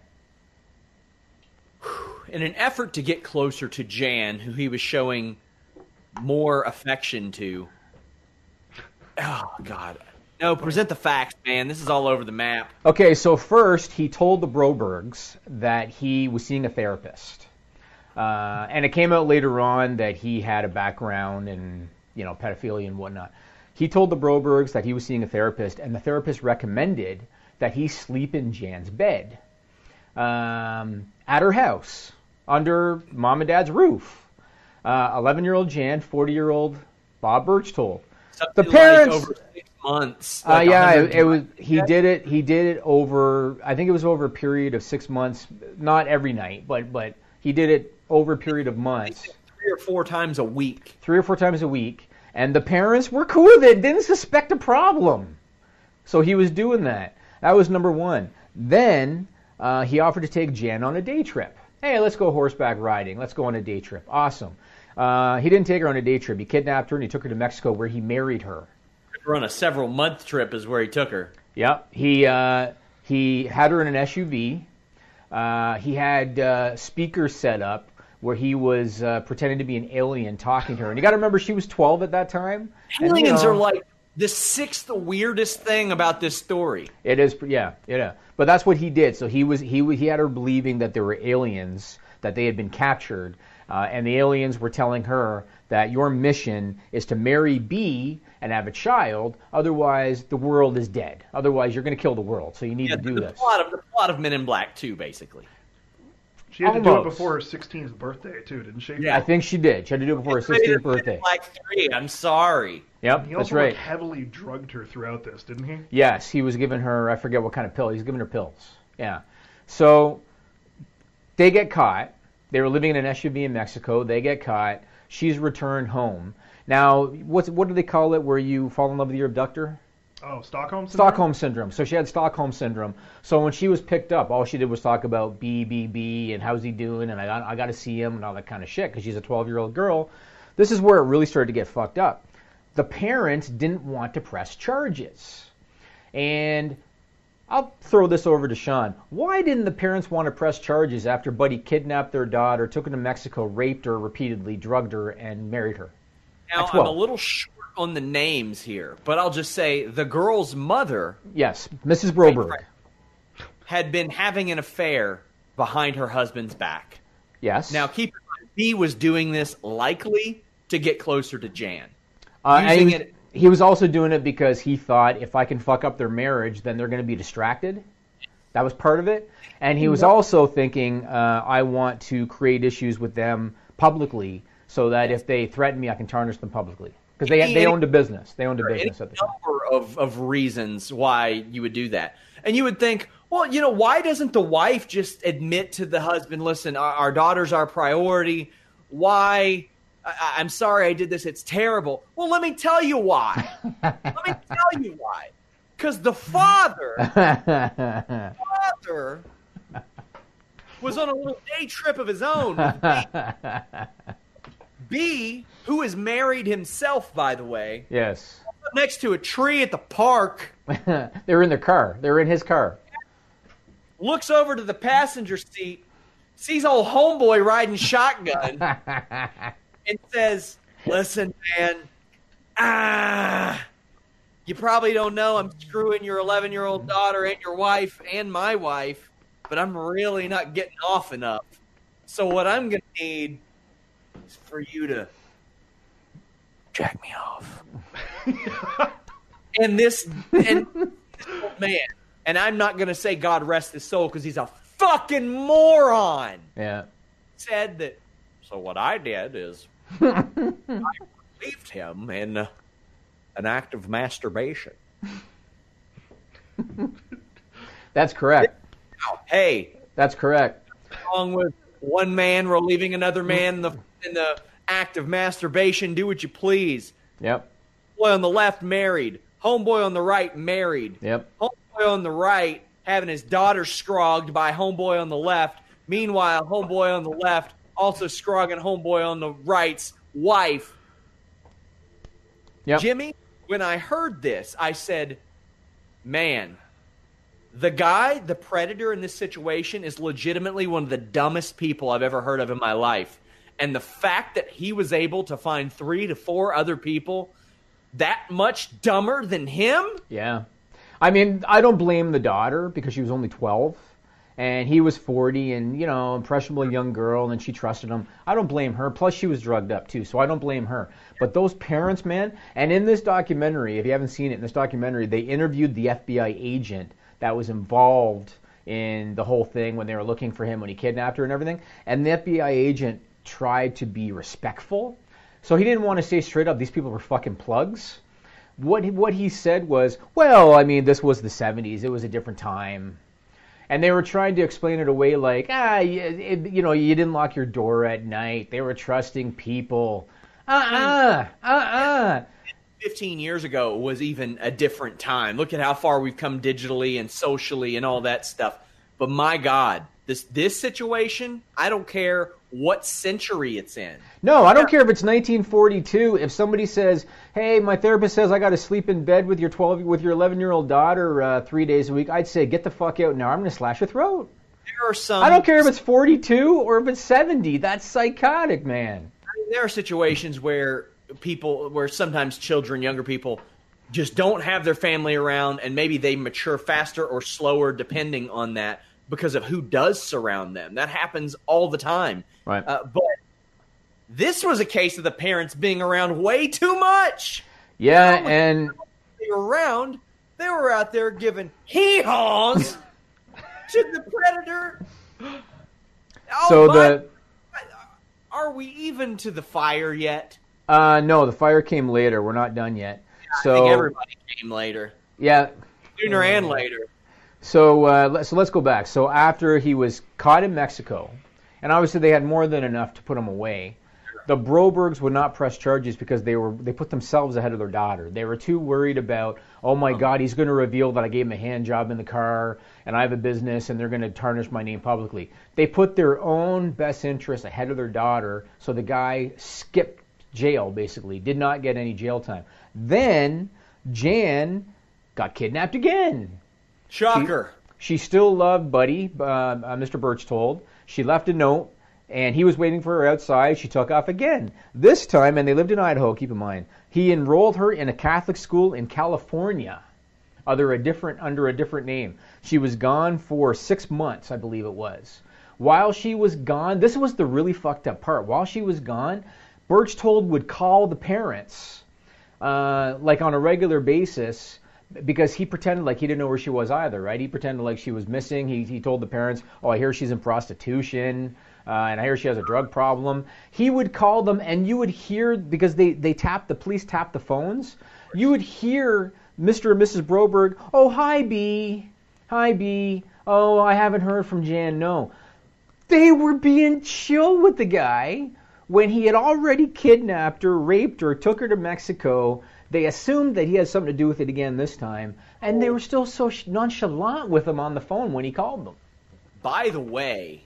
In an effort to get closer to Jan, who he was showing more affection to. Oh, God. No, present the facts, man. This is all over the map. Okay, so first he told the Brobergs that he was seeing a therapist. And it came out later on that he had a background in, pedophilia and whatnot. He told the Brobergs that he was seeing a therapist, and the therapist recommended that he sleep in Jan's bed at her house under mom and dad's roof. 11-year-old Jan, 40-year-old Bob Berchtold. The parents over 6 months. He did it over. I think it was over a period of 6 months. Not every night, but he did it over a period of months. Three or four times a week. And the parents were cool with it, didn't suspect a problem. So he was doing that. That was number one. Then he offered to take Jan on a day trip. Hey, let's go horseback riding. Let's go on a day trip. Awesome. He didn't take her on a day trip. He kidnapped her and he took her to Mexico where he married her. On a several-month trip is where he took her. Yep. He had her in an SUV. He had speakers set up where he was pretending to be an alien talking to her. And you got to remember, she was 12 at that time. Aliens are like the sixth weirdest thing about this story. It is, yeah. But that's what he did. So he had her believing that there were aliens, that they had been captured, and the aliens were telling her that your mission is to marry B and have a child, otherwise the world is dead. Otherwise you're going to kill the world, so you need to do this. The plot of Men in Black 2, basically. She had to do it before her 16th birthday, too, didn't she? Yeah, I think she did. She had to do it before her 16th birthday. Like three. I'm sorry. Yep, that's also, right. He heavily drugged her throughout this, didn't he? Yes, he was giving her, I forget what kind of pill. He's giving her pills. Yeah. So they get caught. They were living in an SUV in Mexico. They get caught. She's returned home. Now, what do they call it where you fall in love with your abductor? Oh, Stockholm Syndrome? Stockholm Syndrome. So she had Stockholm Syndrome. So when she was picked up, all she did was talk about BBB and how's he doing and I got to see him and all that kind of shit because she's a 12-year-old girl. This is where it really started to get fucked up. The parents didn't want to press charges. And I'll throw this over to Sean. Why didn't the parents want to press charges after Buddy kidnapped their daughter, took her to Mexico, raped her repeatedly, drugged her, and married her? Now, I'm a little short on the names here, but I'll just say the girl's mother... Yes, Mrs. Broberg. ...had been having an affair behind her husband's back. Yes. Now, keep in mind, he was doing this likely to get closer to Jan. He was also doing it because he thought, if I can fuck up their marriage, then they're going to be distracted. That was part of it. And he was also thinking, I want to create issues with them publicly so that if they threaten me, I can tarnish them publicly. Because they owned a business. They owned a business at the time. Number of reasons why you would do that. And you would think, well, you know, why doesn't the wife just admit to the husband, listen, our daughter's our priority. Why... I'm sorry I did this. It's terrible. Well, let me tell you why. Because the father was on a little day trip of his own with B, who is married himself, by the way. Yes. Next to a tree at the park. They were in their car. They were in his car. Looks over to the passenger seat, sees old homeboy riding shotgun. And says, listen, man, you probably don't know I'm screwing your 11-year-old daughter and your wife and my wife, but I'm really not getting off enough. So what I'm going to need is for you to jack me off. and this old man, and I'm not going to say God rest his soul because he's a fucking moron. Yeah, said that. So what I did is... I relieved him in an act of masturbation. That's correct. Hey, that's correct. Along with one man relieving another man in the act of masturbation, do what you please. Yep. Homeboy on the left married. Homeboy on the right married. Yep. Homeboy on the right having his daughter scrogged by homeboy on the left. Meanwhile, homeboy on the left also scrogging homeboy on the right's wife. Yep. Jimmy, when I heard this, I said, man, the predator in this situation is legitimately one of the dumbest people I've ever heard of in my life. And the fact that he was able to find 3 to 4 other people that much dumber than him? Yeah. I mean, I don't blame the daughter because she was only 12. And he was 40 and, you know, impressionable young girl, and she trusted him. I don't blame her. Plus, she was drugged up, too, so I don't blame her. But those parents, man, and in this documentary, if you haven't seen it, in this documentary, they interviewed the FBI agent that was involved in the whole thing when they were looking for him when he kidnapped her and everything. And the FBI agent tried to be respectful. So he didn't want to say straight up, these people were fucking plugs. What he said was, well, I mean, this was the 70s. It was a different time. And they were trying to explain it away like, you didn't lock your door at night. They were trusting people. 15 years ago was even a different time. Look at how far we've come digitally and socially and all that stuff. But my God, this situation, I don't care what century it's in. No, I don't care if it's 1942. If somebody says, hey, my therapist says I got to sleep in bed with your 11-year-old daughter 3 days a week, I'd say, get the fuck out now. I'm going to slash your throat. There are some. I don't care if it's 42 or if it's 70. That's psychotic, man. I mean, there are situations where sometimes children, younger people, just don't have their family around, and maybe they mature faster or slower depending on that, because of who does surround them. That happens all the time. Right. But this was a case of the parents being around way too much. Yeah, and... They were around. They were out there giving hee-haws to the predator. Are we even to the fire yet? No, the fire came later. We're not done yet. Yeah, so I think everybody came later. Yeah. Sooner and later. So let's go back. So after he was caught in Mexico, and obviously they had more than enough to put him away, the Brobergs would not press charges because they put themselves ahead of their daughter. They were too worried about, oh my God, he's going to reveal that I gave him a hand job in the car and I have a business and they're going to tarnish my name publicly. They put their own best interests ahead of their daughter, so the guy skipped jail basically, did not get any jail time. Then Jan got kidnapped again. Shocker. She still loved Buddy, Mr. Berchtold. She left a note, and he was waiting for her outside. She took off again. This time, and they lived in Idaho, keep in mind, he enrolled her in a Catholic school in California under a different name. She was gone for 6 months, I believe it was. While she was gone, this was the really fucked up part. While she was gone, Berchtold would call the parents like on a regular basis, because he pretended like he didn't know where she was either, right? He pretended like she was missing. He told the parents, oh, I hear she's in prostitution, and I hear she has a drug problem. He would call them, and you would hear, because the police tapped the phones, you would hear Mr. and Mrs. Broberg, oh, hi, B, oh, I haven't heard from Jan, no. They were being chill with the guy when he had already kidnapped her, raped her, took her to Mexico. They assumed that he had something to do with it again this time, and they were still so nonchalant with him on the phone when he called them. By the way,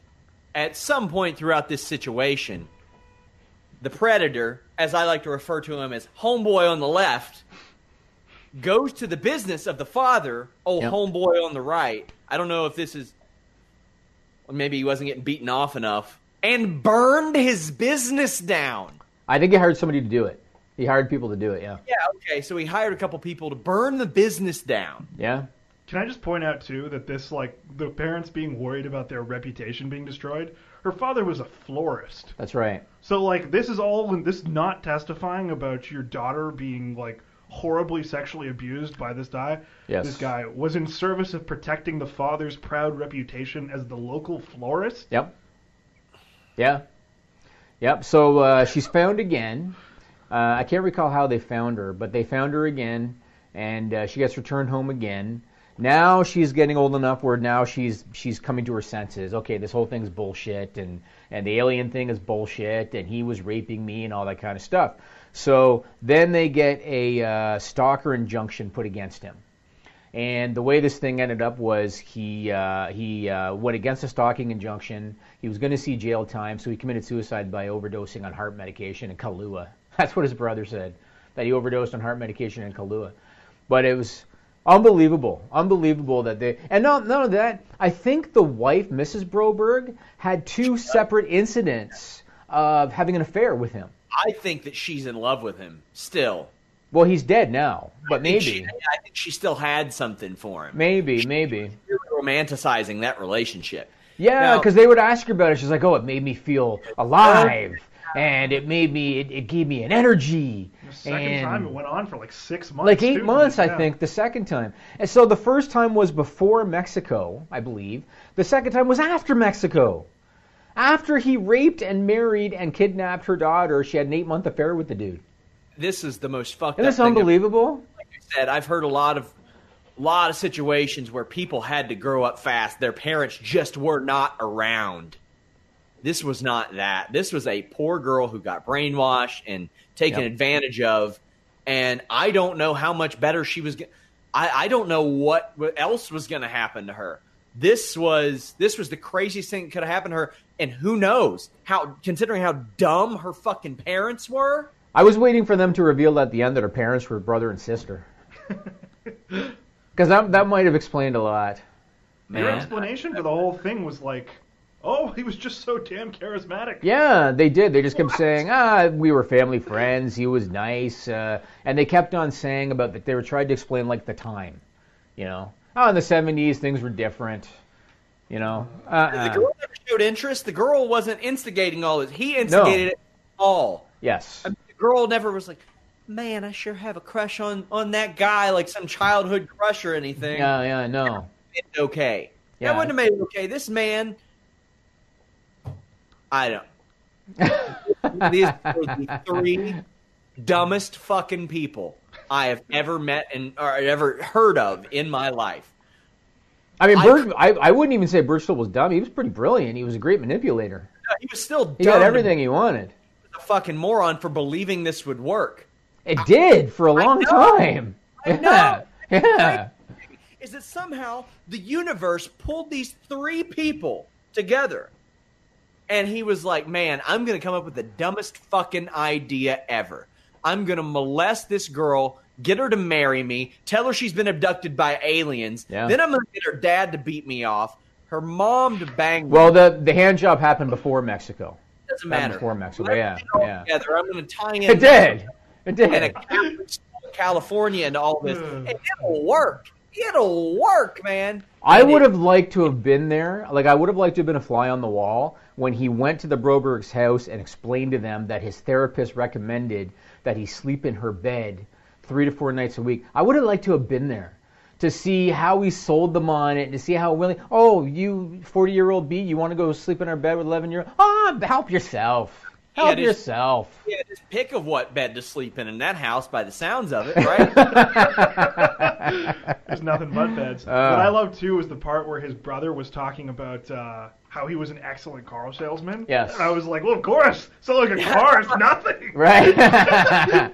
at some point throughout this situation, the predator, as I like to refer to him as homeboy on the left, goes to the business of the father, homeboy on the right. I don't know if this is... Maybe he wasn't getting beaten off enough. And burned his business down. I think he hired somebody to do it. He hired people to do it, yeah. Yeah, okay, so he hired a couple people to burn the business down. Yeah. Can I just point out, too, that this, like, the parents being worried about their reputation being destroyed, her father was a florist. That's right. So, like, this is all, and this not testifying about your daughter being, like, horribly sexually abused by this guy. Yes. This guy was in service of protecting the father's proud reputation as the local florist. Yep. Yeah. Yep, so she's found again. I can't recall how they found her, but they found her again, and she gets returned home again. Now she's getting old enough where now she's coming to her senses. Okay, this whole thing's bullshit, and the alien thing is bullshit, and he was raping me and all that kind of stuff. So then they get a stalker injunction put against him. And the way this thing ended up was he went against the stalking injunction. He was going to see jail time, so he committed suicide by overdosing on heart medication and Kahlua. That's what his brother said, that he overdosed on heart medication and Kahlua. But it was unbelievable that they... And none of that, I think the wife, Mrs. Broberg, had two separate incidents of having an affair with him. I think that she's in love with him still. Well, he's dead now, but maybe. I think she still had something for him. Maybe. She was romanticizing that relationship. Yeah, because they would ask her about it. She's like, oh, it made me feel alive. And it made me, it gave me an energy. The second time, it went on for like 6 months. Like 8 months, I think, the second time. And so the first time was before Mexico, I believe. The second time was after Mexico. After he raped and married and kidnapped her daughter, she had an 8-month affair with the dude. This is the most fucked up thing. Isn't this unbelievable? Like you said, I've heard a lot of situations where people had to grow up fast. Their parents just were not around. This was not that. This was a poor girl who got brainwashed and taken advantage of, and I don't know how much better she was. I don't know what else was going to happen to her. This was the craziest thing that could have happened to her, and who knows how, considering how dumb her fucking parents were. I was waiting for them to reveal at the end that her parents were brother and sister, because that might have explained a lot. Your explanation for the whole thing was like, oh, he was just so damn charismatic. Yeah, they did. They just kept saying, we were family friends. He was nice. And they kept on saying about that. They were trying to explain, like, the time, you know. Oh, in the 70s, things were different, you know. The girl never showed interest. The girl wasn't instigating all this. He instigated it all. Yes. I mean, the girl never was like, man, I sure have a crush on that guy, like some childhood crush or anything. Yeah, no. It's okay. Yeah. That wouldn't have made it okay. This man... I don't. These are the three dumbest fucking people I have ever met and or ever heard of in my life. I mean, I wouldn't even say Berchtold was dumb. He was pretty brilliant. He was a great manipulator. No, he was still dumb. He got everything he wanted. He was a fucking moron for believing this would work. It did for a long time. I know. Yeah. Is that somehow the universe pulled these three people together. And he was like, man, I'm going to come up with the dumbest fucking idea ever. I'm going to molest this girl, get her to marry me, tell her she's been abducted by aliens. Yeah. Then I'm going to get her dad to beat me off, her mom to bang me. Well, the hand job happened before Mexico. It doesn't matter. Before Mexico, together. I'm going to tie in. It did. And California and all this. And it'll work. It'll work, man. I would have liked to have been there. Like, I would have liked to have been a fly on the wall when he went to the Broberg's house and explained to them that his therapist recommended that he sleep in her bed 3 to 4 nights a week. I would have liked to have been there to see how he sold them on it, to see how willing, oh, you 40-year-old B, you want to go sleep in our bed with 11-year-old? Ah, help yourself. Help yourself. Yeah, just pick of what bed to sleep in that house by the sounds of it, right? There's nothing but beds. What I love, too, was the part where his brother was talking about how he was an excellent car salesman. Yes. And I was like, well, of course. So like a car is nothing. Right.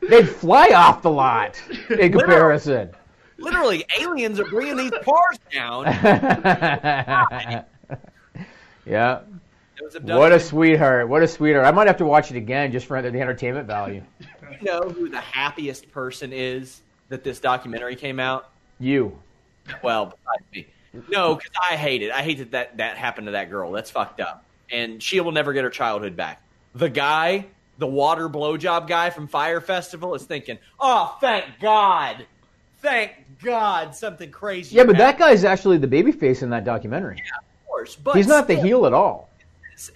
They'd fly off the lot in comparison. Literally, aliens are bringing these cars down. Yeah. What a sweetheart. What a sweetheart. I might have to watch it again just for the entertainment value. You know who the happiest person is that this documentary came out? You. Well, besides me. No, because I hate it. I hate that happened to that girl. That's fucked up. And she will never get her childhood back. The guy, the water blowjob guy from Fire Festival is thinking, oh, thank God. Thank God something crazy happened. Yeah, but that guy's actually the babyface in that documentary. Yeah, of course. But he's not the heel at all.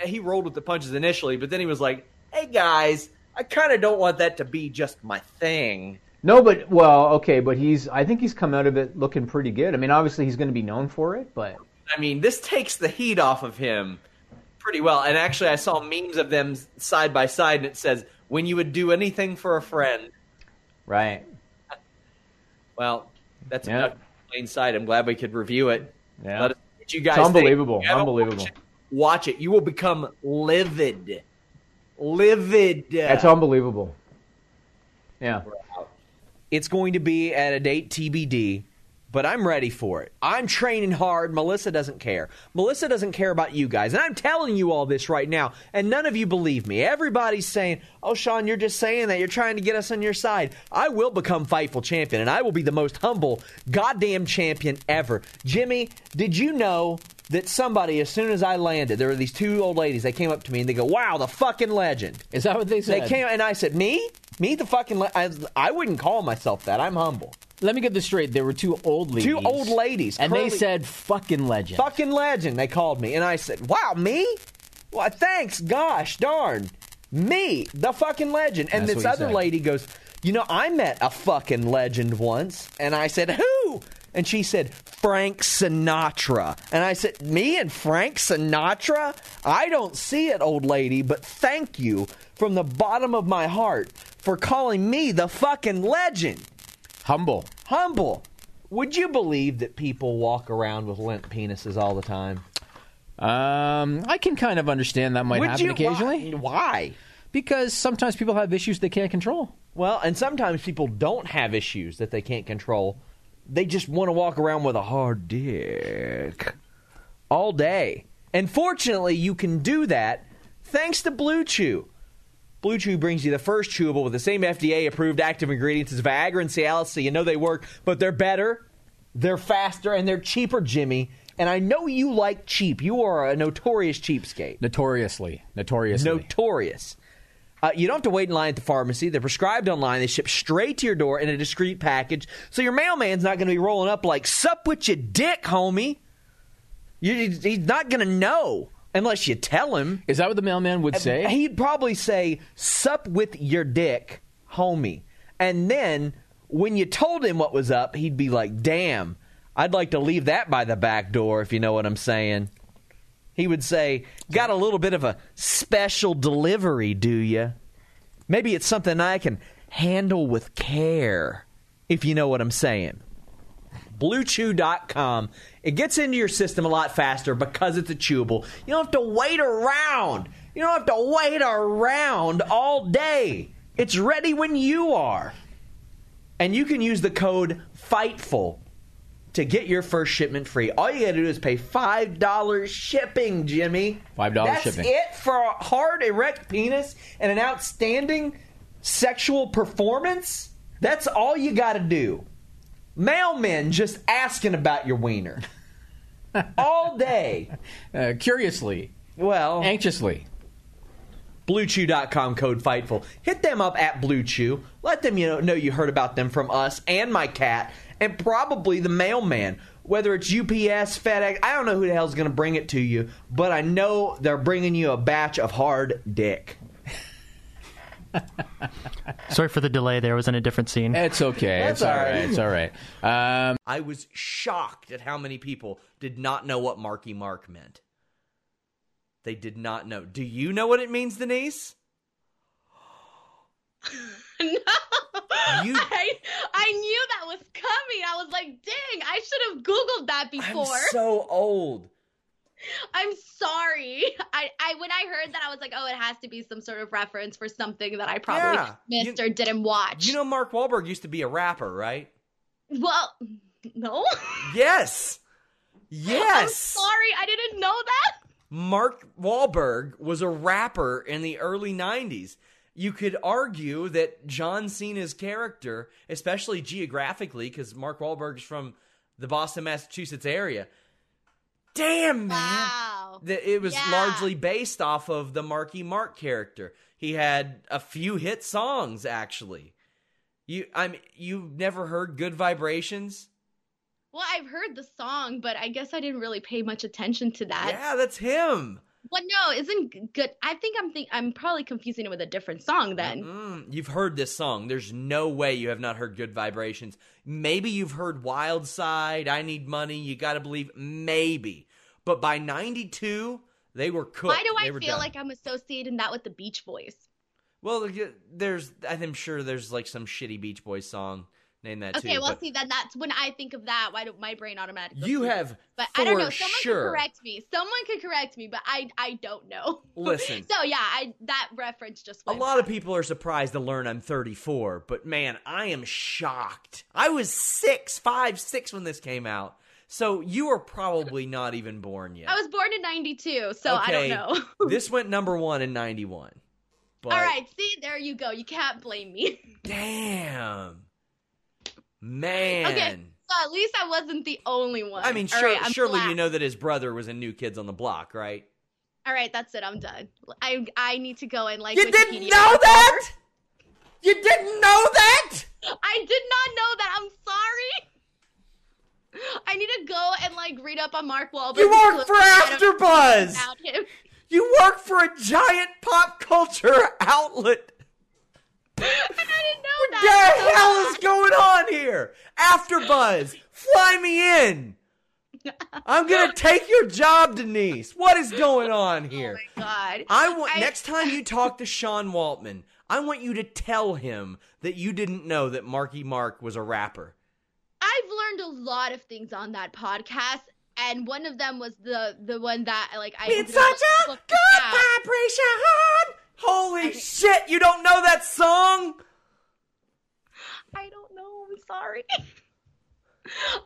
He rolled with the punches initially, but then he was like, hey, guys, I kind of don't want that to be just my thing. No, but, well, okay, but I think he's come out of it looking pretty good. I mean, obviously he's going to be known for it, but. I mean, this takes the heat off of him pretty well. And actually, I saw memes of them side by side, and it says, when you would do anything for a friend. Right. Well, that's a plain sight. I'm glad we could review it. Yeah. You guys it's unbelievable. Think, unbelievable. Watch it. You will become livid. Livid. That's unbelievable. Yeah. It's going to be at a date TBD, but I'm ready for it. I'm training hard. Melissa doesn't care. Melissa doesn't care about you guys. And I'm telling you all this right now, and none of you believe me. Everybody's saying, oh, Sean, you're just saying that. You're trying to get us on your side. I will become Fightful champion, and I will be the most humble goddamn champion ever. Jimmy, did you know that somebody, as soon as I landed, there were these two old ladies, they came up to me and they go, wow, the fucking legend. Is that what they said? They came and I said, me? Me, the fucking legend? I wouldn't call myself that. I'm humble. Let me get this straight. There were two old ladies. Two old ladies. And they said, fucking legend. Fucking legend, they called me. And I said, wow, me? Well, thanks, gosh, darn. Me, the fucking legend. And this other lady goes, you know, I met a fucking legend once. And I said, who? And she said, Frank Sinatra. And I said, me and Frank Sinatra? I don't see it, old lady, but thank you from the bottom of my heart for calling me the fucking legend. Humble. Humble. Would you believe that people walk around with limp penises all the time? I can kind of understand that might happen occasionally. Why? Because sometimes people have issues they can't control. Well, and sometimes people don't have issues that they can't control. They just want to walk around with a hard dick all day. And fortunately, you can do that thanks to Blue Chew. Blue Chew brings you the first chewable with the same FDA-approved active ingredients as Viagra and Cialis, so you know they work, but they're better, they're faster, and they're cheaper, Jimmy. And I know you like cheap. You are a notorious cheapskate. Notorious. You don't have to wait in line at the pharmacy. They're prescribed online. They ship straight to your door in a discreet package. So your mailman's not going to be rolling up like, sup with your dick, homie. He's not going to know unless you tell him. Is that what the mailman would say? He'd probably say, sup with your dick, homie. And then when you told him what was up, he'd be like, damn, I'd like to leave that by the back door, if you know what I'm saying. He would say, got a little bit of a special delivery, do you? Maybe it's something I can handle with care, if you know what I'm saying. BlueChew.com. It gets into your system a lot faster because it's a chewable. You don't have to wait around. You don't have to wait around all day. It's ready when you are. And you can use the code FIGHTFUL to get your first shipment free. All you got to do is pay $5 shipping, Jimmy. $5 shipping. That's it for a hard, erect penis and an outstanding sexual performance? That's all you got to do. Mailmen just asking about your wiener. All day. Curiously. Well. Anxiously. BlueChew.com code FIGHTFUL. Hit them up at Blue Chew. Let them know you heard about them from us and my cat and probably the mailman. Whether it's UPS, FedEx, I don't know who the hell's going to bring it to you, but I know they're bringing you a batch of hard dick. Sorry for the delay there. I was in a different scene. It's okay. That's it's all right. It's all right. I was shocked at how many people did not know what Marky Mark meant. They did not know. Do you know what it means, Denise? No. I knew that was coming. I was like, dang, I should have Googled that before. I'm so old. I'm sorry. I when I heard that, I was like, oh, it has to be some sort of reference for something that I probably missed or didn't watch. You know Mark Wahlberg used to be a rapper, right? Well, no. Yes. Yes. I'm sorry. I didn't know that. Mark Wahlberg was a rapper in the early 90s. You could argue that John Cena's character, especially geographically, because Mark Wahlberg's from the Boston, Massachusetts area. Damn, man. Wow. It was largely based off of the Marky Mark character. He had a few hit songs, actually. You've never heard Good Vibrations? Well, I've heard the song, but I guess I didn't really pay much attention to that. Yeah, that's him. Well, no, isn't good. I think I'm probably confusing it with a different song then. Mm-hmm. You've heard this song. There's no way you have not heard Good Vibrations. Maybe you've heard Wild Side, I Need Money, You Gotta Believe, maybe. But by 92, they were cooked. Why do I feel like I'm associating that with the Beach Boys? Well, I'm sure there's like some shitty Beach Boys song. Name that okay, too, well, see, then that's when I think of that. Why don't my brain automatically? You have, but I don't know. Someone could correct me. Someone could correct me, but I don't know. Listen. So yeah, that reference just went. A lot of people are surprised to learn I'm 34, but man, I am shocked. I was 5'6" when this came out. So you are probably not even born yet. I was born in 92, so okay. I don't know. This went number one in 91. All right, see, there you go. You can't blame me. Damn. Man. Okay, so at least I wasn't the only one. I mean, surely you know that his brother was in New Kids on the Block, right? All right, that's it. I'm done. I need to go and like Wikipedia. You didn't know that? You didn't know that? I did not know that. I'm sorry. I need to go and like read up on Mark Wahlberg. You work for AfterBuzz. You work for a giant pop culture outlet. And I didn't know that. What the hell is going on here? AfterBuzz, fly me in. I'm gonna take your job, Denise. What is going on here? Oh my god! Next time you talk to Sean Waltman, I want you to tell him that you didn't know that Marky Mark was a rapper. I've learned a lot of things on that podcast, and one of them was the one that like I. It's such a good vibration. Holy shit, you don't know that song? I don't know, I'm sorry.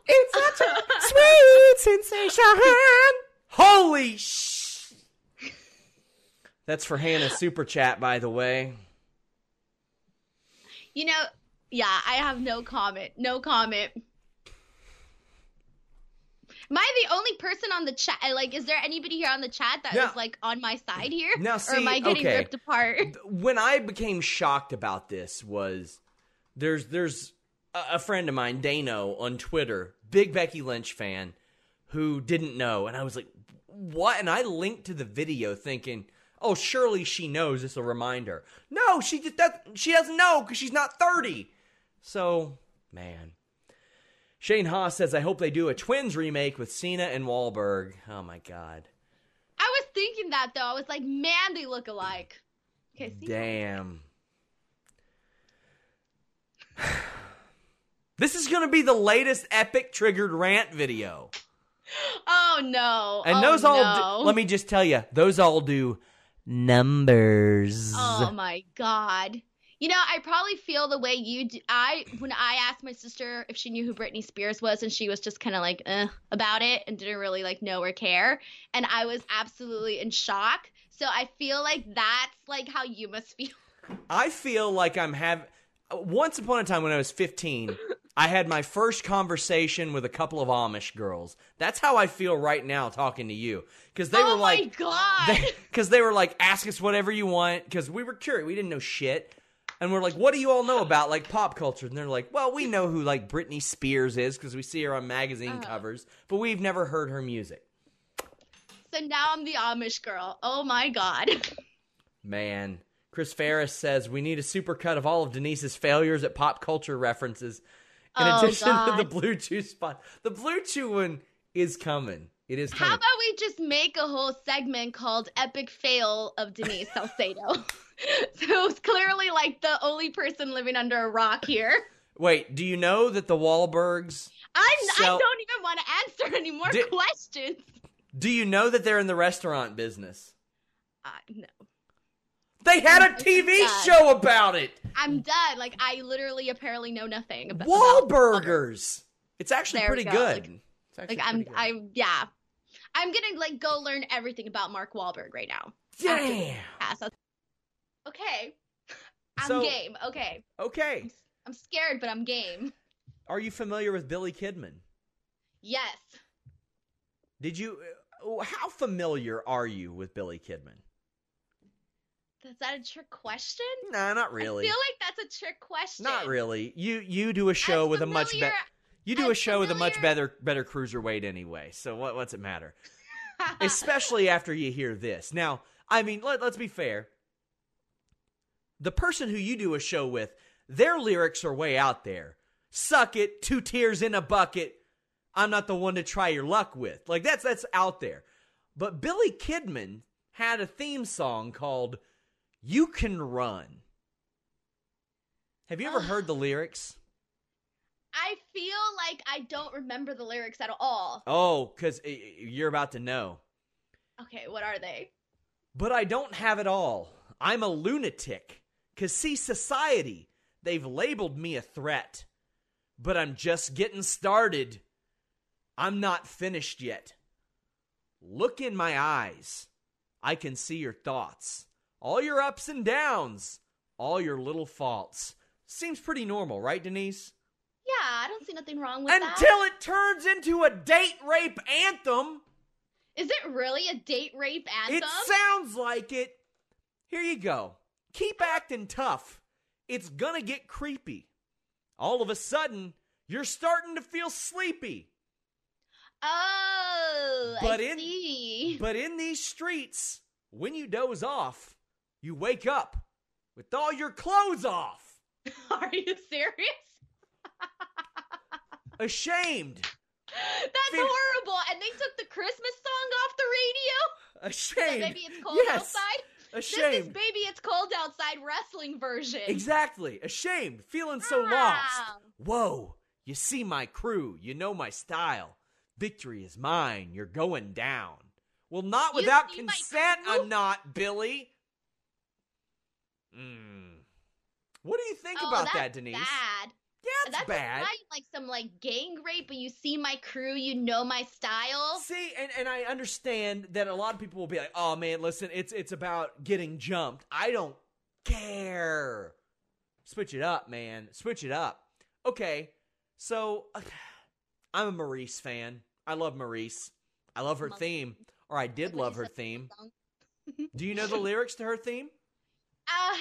It's such a sweet sensation. Holy sh... That's for Hannah's super chat, by the way. You know, yeah, I have no comment. No comment. Am I the only person on the chat? Like, is there anybody here on the chat that is, like, on my side here? Now, see, or am I getting ripped apart? When I became shocked about this was there's a friend of mine, Dano, on Twitter, big Becky Lynch fan, who didn't know. And I was like, what? And I linked to the video thinking, oh, surely she knows. This will remind her. No, she doesn't know because she's not 30. So, man. Shane Haas says, I hope they do a Twins remake with Cena and Wahlberg. Oh, my God. I thinking that, though. I was like, man, they look alike. Okay, see? Damn. This is going to be the latest epic triggered rant video. Oh, no. And those all, let me just tell you, those all do numbers. Oh, my God. You know, I probably feel the way you do. When I asked my sister if she knew who Britney Spears was, and she was just kind of like, about it and didn't really like know or care. And I was absolutely in shock. So I feel like that's like how you must feel. I feel like I'm having, once upon a time when I was 15, I had my first conversation with a couple of Amish girls. That's how I feel right now talking to you. Because they were like, oh my God. Because they were like, ask us whatever you want. Because we were curious. We didn't know shit. And we're like, what do you all know about, like, pop culture? And they're like, well, we know who, like, Britney Spears is because we see her on magazine covers, but we've never heard her music. So now I'm the Amish girl. Oh, my God. Man. Chris Ferris says, we need a supercut of all of Denise's failures at pop culture references in addition to the Blue Chew spot. The Blue Chew one is coming. It is coming. How about we just make a whole segment called Epic Fail of Denise Salcedo? So it's clearly like the only person living under a rock here. Wait, do you know that the Wahlbergs? I don't even want to answer any more questions. Do you know that they're in the restaurant business? No. They had a TV show about it. I'm done. Like, I literally apparently know nothing about Wahlburgers. It's actually pretty good. Like, I'm going to, like, go learn everything about Mark Wahlberg right now. Damn. Okay. I'm game. Okay. Okay. I'm scared, but I'm game. Are you familiar with Billy Kidman? Yes. How familiar are you with Billy Kidman? Is that a trick question? Nah, not really. I feel like that's a trick question. Not really. You do a show with a much better... You do a show with a much better cruiserweight anyway, so what's it matter? Especially after you hear this. Now, I mean, let's be fair. The person who you do a show with, their lyrics are way out there. Suck it, 2 tears in a bucket, I'm not the one to try your luck with. Like, that's out there. But Billy Kidman had a theme song called You Can Run. Have you ever heard the lyrics? I feel like I don't remember the lyrics at all. Oh, because you're about to know. Okay, what are they? But I don't have it all. I'm a lunatic. Because, see, society, they've labeled me a threat. But I'm just getting started. I'm not finished yet. Look in my eyes. I can see your thoughts. All your ups and downs. All your little faults. Seems pretty normal, right, Denise? Yeah, I don't see nothing wrong with that. Until it turns into a date rape anthem. Is it really a date rape anthem? It sounds like it. Here you go. Keep acting tough. It's gonna get creepy. All of a sudden, you're starting to feel sleepy. Oh, I see. But in these streets, when you doze off, you wake up with all your clothes off. Are you serious? Ashamed. That's horrible. And they took the Christmas song off the radio? Ashamed. So Baby It's Cold Outside? Ashamed. This is Baby It's Cold Outside wrestling version. Exactly. Ashamed. Feeling so lost. Whoa. You see my crew. You know my style. Victory is mine. You're going down. Well, not without consent, I'm not, Billy. What do you think about that, Denise? Bad. Yeah, that's bad. Not like some like gang rape, but you see my crew, you know my style. See, and I understand that a lot of people will be like, oh man, listen, it's about getting jumped. I don't care. Switch it up, man. Switch it up. Okay, so I'm a Maurice fan. I love Maurice. I love her theme. Or I did love her theme. Do you know the lyrics to her theme?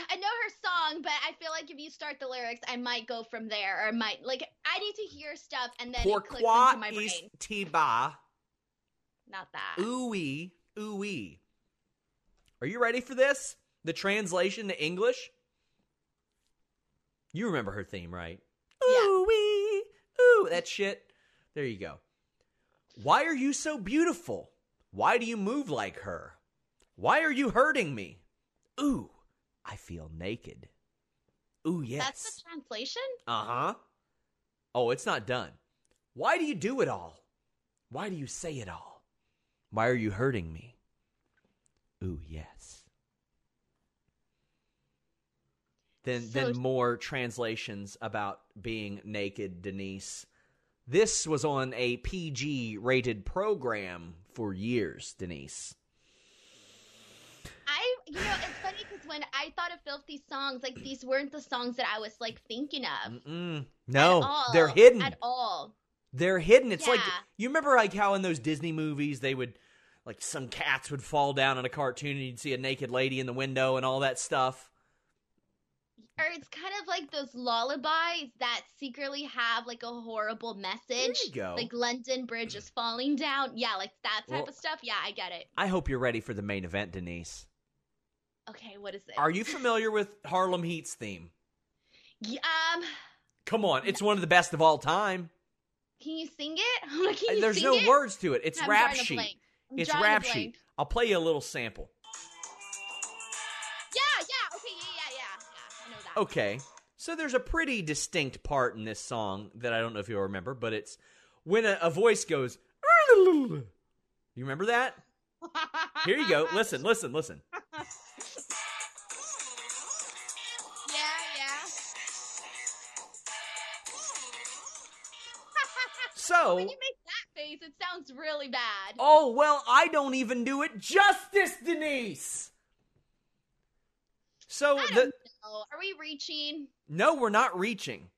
I know her song, but I feel like if you start the lyrics, I might go from there, or I might, like, I need to hear stuff, and then it clicks into my brain. Tiba. Not that. Ooh-wee, ooh-wee. Are you ready for this? The translation to English? You remember her theme, right? Yeah. Ooh-wee, ooh, that shit. There you go. Why are you so beautiful? Why do you move like her? Why are you hurting me? Ooh, I feel naked. Ooh, yes. That's the translation? Uh-huh. Oh, it's not done. Why do you do it all? Why do you say it all? Why are you hurting me? Ooh, yes. Then more translations about being naked, Denise. This was on a PG-rated program for years, Denise. You know, it's funny because when I thought of filthy songs, like, these weren't the songs that I was, like, thinking of. Mm-mm. No, they're hidden. At all. They're hidden. It's like, you remember, like, how in those Disney movies they would, like, some cats would fall down in a cartoon and you'd see a naked lady in the window and all that stuff. Or it's kind of like those lullabies that secretly have, like, a horrible message. There you go. Like, London Bridge is falling down. Yeah, like, that type of stuff. Yeah, I get it. I hope you're ready for the main event, Denise. Okay, what is it? Are you familiar with Harlem Heat's theme? Yeah, come on. It's one of the best of all time. Can you sing it? Can you There's sing no it? Words to it. It's I'm Rap Sheet. It's Rap Sheet. I'll play you a little sample. Okay, so there's a pretty distinct part in this song that I don't know if you'll remember, but it's when a voice goes, you remember that? Here you go. Listen. Yeah, So when you make that face, it sounds really bad. Oh, well, I don't even do it justice, Denise. So are we reaching? No, we're not reaching.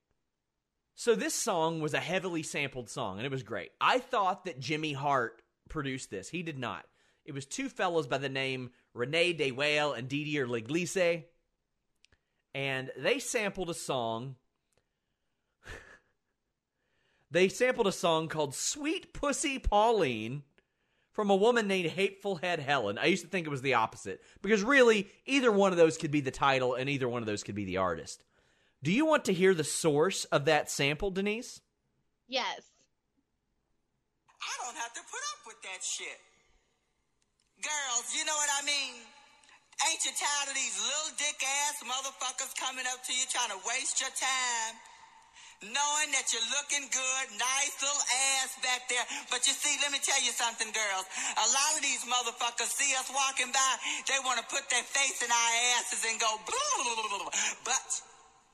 So this song was a heavily sampled song, and it was great. I thought that Jimmy Hart produced this. He did not. It was two fellows by the name Renee DeWale and Didier Leglisi, and they sampled a song. They sampled a song called Sweet Pussy Pauline from a woman named Hateful Head Helen. I used to think it was the opposite, because really, either one of those could be the title, and either one of those could be the artist. Do you want to hear the source of that sample, Denise? Yes. I don't have to put up with that shit. Girls, you know what I mean? Ain't you tired of these little dick-ass motherfuckers coming up to you trying to waste your time? Knowing that you're looking good, nice little ass back there. But you see, let me tell you something, girls. A lot of these motherfuckers see us walking by. They want to put their face in our asses and go, but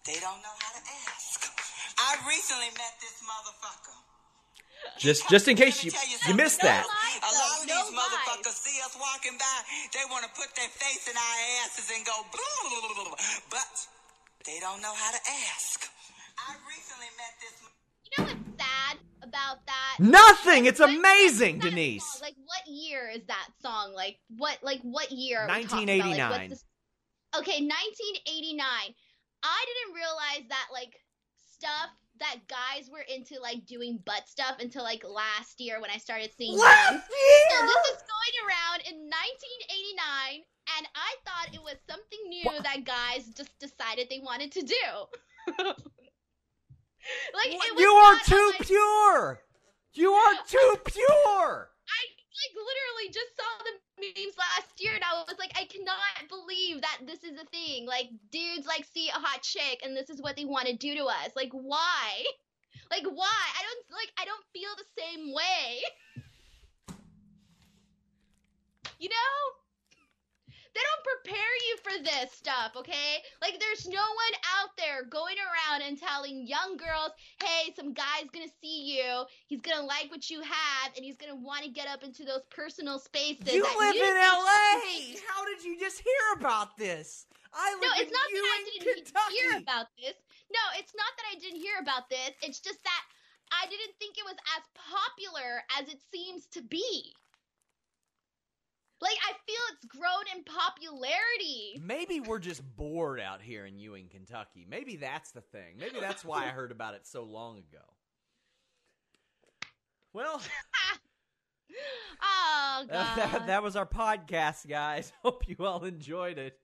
they don't know how to ask. I recently met this motherfucker. Just in case you missed that. A lot of these motherfuckers see us walking by. They want to put their face in our asses and go, but they don't know how to ask. I recently met this. You know what's sad about that? Nothing. It's amazing, Denise. Song? Like, what year is that song? Like, what year? 1989. Like, okay, 1989. I didn't realize that, like, stuff that guys were into, like, doing butt stuff until, like, last year when I started seeing. Last year. So this is going around in 1989, and I thought it was something new that guys just decided they wanted to do. Like, it was pure. You are too pure. I, like, literally just saw the memes last year, and I was like, I cannot believe that this is a thing. Like, dudes, like, see a hot chick, and this is what they want to do to us. Like, why? Like, why? I don't feel the same way. You know? They don't prepare you for this stuff, okay? Like, there's no one out there going around and telling young girls, hey, some guy's gonna see you, he's gonna like what you have, and he's gonna want to get up into those personal spaces. You live in L.A. How did you just hear about this? No, it's not that I didn't hear about this. It's just that I didn't think it was as popular as it seems to be. Like, I feel it's grown in popularity. Maybe we're just bored out here in Ewing, Kentucky. Maybe that's the thing. Maybe that's why I heard about it so long ago. Well. Oh, God. That was our podcast, guys. Hope you all enjoyed it.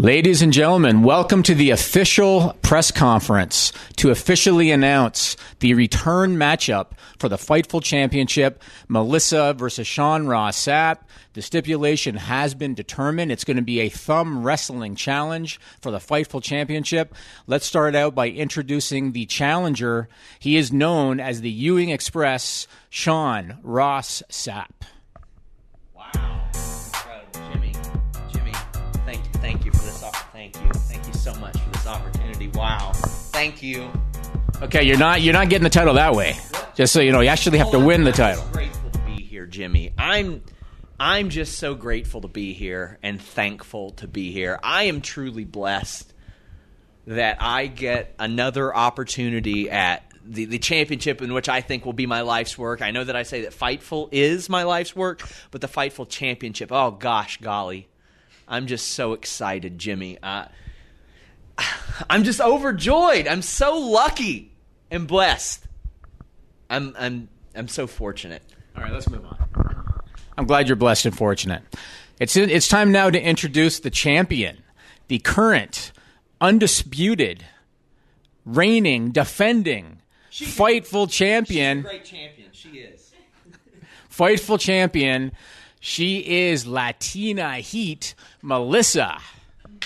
Ladies and gentlemen, welcome to the official press conference to officially announce the return matchup for the Fightful Championship, Melissa versus Sean Ross Sapp. The stipulation has been determined. It's going to be a thumb wrestling challenge for the Fightful Championship. Let's start out by introducing the challenger. He is known as the Ewing Express, Sean Ross Sapp. Wow. Thank you so much for this opportunity. Wow. Thank you. Okay, you're not getting the title that way. What? Just so you know, you actually have to win the title. I'm grateful to be here, Jimmy. I'm just so grateful to be here and thankful to be here. I am truly blessed that I get another opportunity at the championship, in which I think will be my life's work. I know that I say that Fightful is my life's work, but the Fightful Championship, oh gosh, golly. I'm just so excited, Jimmy. I'm just overjoyed. I'm so lucky and blessed. I'm so fortunate. All right, let's move on. I'm glad you're blessed and fortunate. It's time now to introduce the champion, the current, undisputed, reigning, defending, Fightful champion. She's a great champion. She is. Fightful champion. She is Latina Heat Melissa.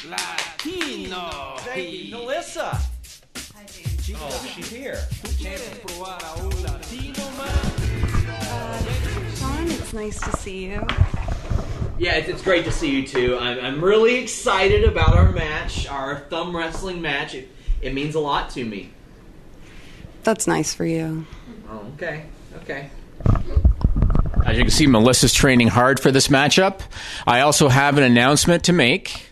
Latino Heat. Melissa. Hi, James. Oh, she's here. Sean, it's nice to see you. Yeah, it's great to see you, too. I'm really excited about our match, our thumb wrestling match. It means a lot to me. That's nice for you. Oh, okay. As you can see, Melissa's training hard for this matchup. I also have an announcement to make.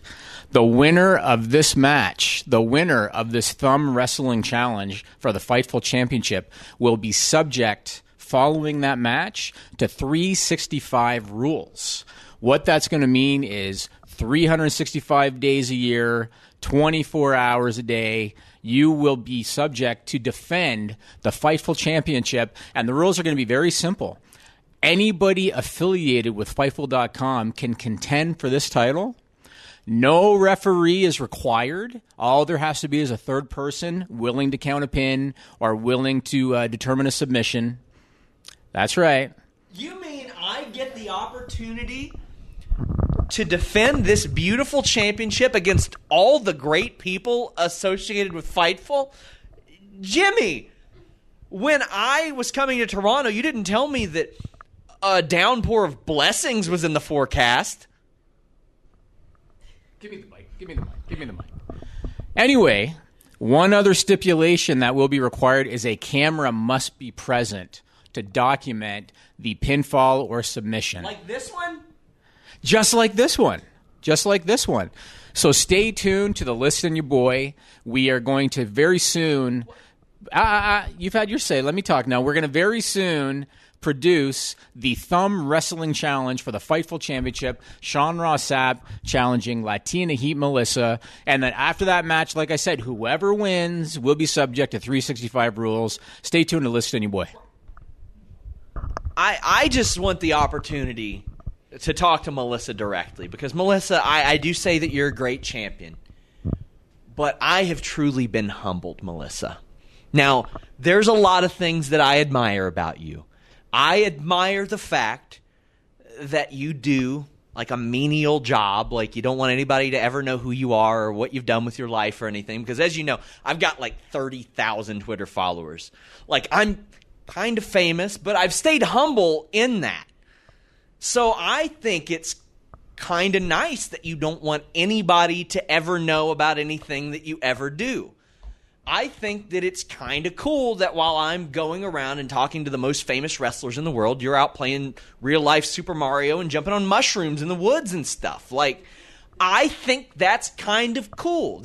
The winner of this match, the winner of this thumb wrestling challenge for the Fightful Championship, will be subject, following that match, to 365 rules. What that's going to mean is 365 days a year, 24 hours a day, you will be subject to defend the Fightful Championship, and the rules are going to be very simple. Anybody affiliated with Fightful.com can contend for this title. No referee is required. All there has to be is a third person willing to count a pin or willing to determine a submission. That's right. You mean I get the opportunity to defend this beautiful championship against all the great people associated with Fightful? Jimmy, when I was coming to Toronto, you didn't tell me that a downpour of blessings was in the forecast. Give me the mic. Anyway, one other stipulation that will be required is a camera must be present to document the pinfall or submission. Like this one? Just like this one. So stay tuned to the Listen Ya Boy. We are going to very soon... you've had your say. Let me talk now. We're going to very soon... produce the thumb wrestling challenge for the Fightful Championship, Sean Ross Sapp challenging Latina Heat Melissa. And then after that match, like I said, whoever wins will be subject to 365 rules. Stay tuned to Listen Ya Boy. I just want the opportunity to talk to Melissa directly because, Melissa, I do say that you're a great champion, but I have truly been humbled, Melissa. Now, there's a lot of things that I admire about you. I admire the fact that you do like a menial job, like you don't want anybody to ever know who you are or what you've done with your life or anything, because as you know, I've got like 30,000 Twitter followers. Like I'm kind of famous, but I've stayed humble in that. So I think it's kind of nice that you don't want anybody to ever know about anything that you ever do. I think that it's kind of cool that while I'm going around and talking to the most famous wrestlers in the world, you're out playing real-life Super Mario and jumping on mushrooms in the woods and stuff. Like, I think that's kind of cool.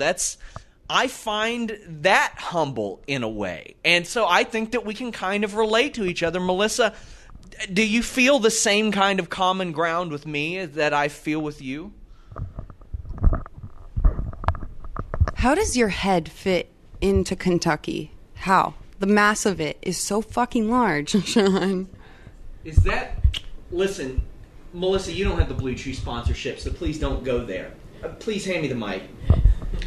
I find that humble in a way. And so I think that we can kind of relate to each other. Melissa, do you feel the same kind of common ground with me that I feel with you? How does your head fit into Kentucky? How? The mass of it is so fucking large, Sean. Is that... Listen, Melissa, you don't have the Blue Chew sponsorship, so please don't go there. Please hand me the mic.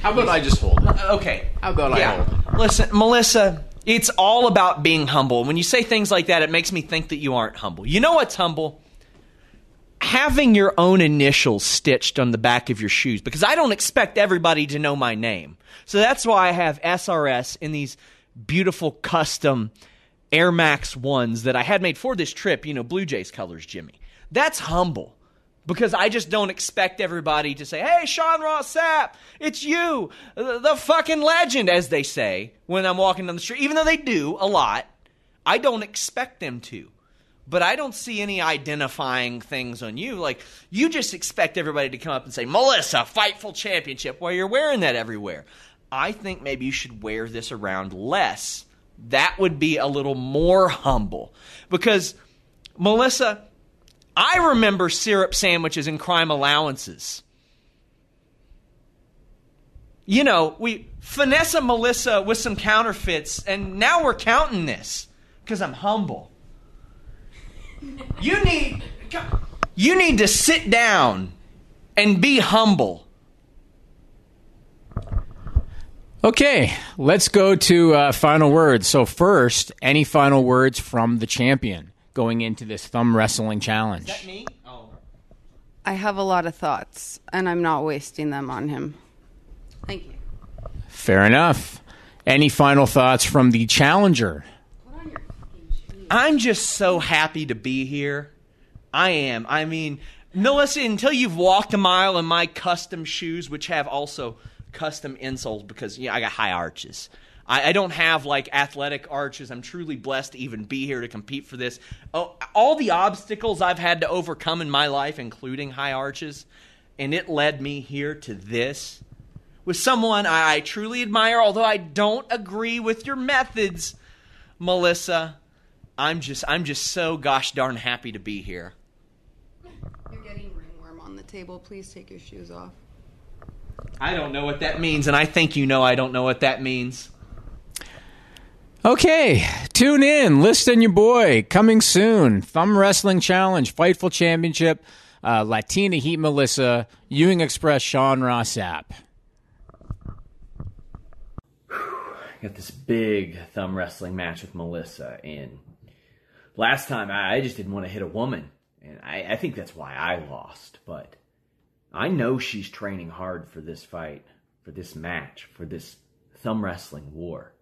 How about I just hold it? Okay. How about I hold it? Listen, Melissa, it's all about being humble. When you say things like that, it makes me think that you aren't humble. You know what's humble? Having your own initials stitched on the back of your shoes, because I don't expect everybody to know my name. So that's why I have SRS in these beautiful custom Air Max ones that I had made for this trip, you know, Blue Jays colors, Jimmy. That's humble. Because I just don't expect everybody to say, hey, Sean Ross Sapp, it's you, the fucking legend, as they say when I'm walking down the street. Even though they do a lot, I don't expect them to. But I don't see any identifying things on you. Like, you just expect everybody to come up and say, Melissa, Fightful Championship, while you're wearing that everywhere. I think maybe you should wear this around less. That would be a little more humble. Because, Melissa, I remember syrup sandwiches and crime allowances. You know, we finesse a Melissa with some counterfeits, and now we're counting this because I'm humble. You need to sit down and be humble. Okay, let's go to final words. So first, any final words from the champion going into this thumb wrestling challenge? Is that me? Oh. I have a lot of thoughts, and I'm not wasting them on him. Thank you. Fair enough. Any final thoughts from the challenger? Put on your fucking shoes. I'm just so happy to be here. I am. I mean, Melissa, until you've walked a mile in my custom shoes, which have also custom insoles because, you know, I got high arches. I don't have, like, athletic arches. I'm truly blessed to even be here to compete for this. Oh, all the obstacles I've had to overcome in my life, including high arches, and it led me here to this. With someone I truly admire, although I don't agree with your methods, Melissa, I'm just so gosh darn happy to be here. You're getting ringworm on the table. Please take your shoes off. I don't know what that means, and I think you know I don't know what that means. Okay, tune in. Listen Ya Boy, coming soon. Thumb Wrestling Challenge, Fightful Championship, Latina Heat Melissa, Ewing Express, Sean Ross Sapp. Got this big thumb wrestling match with Melissa, and last time I just didn't want to hit a woman, and I think that's why I lost, but I know she's training hard for this fight, for this match, for this thumb wrestling war.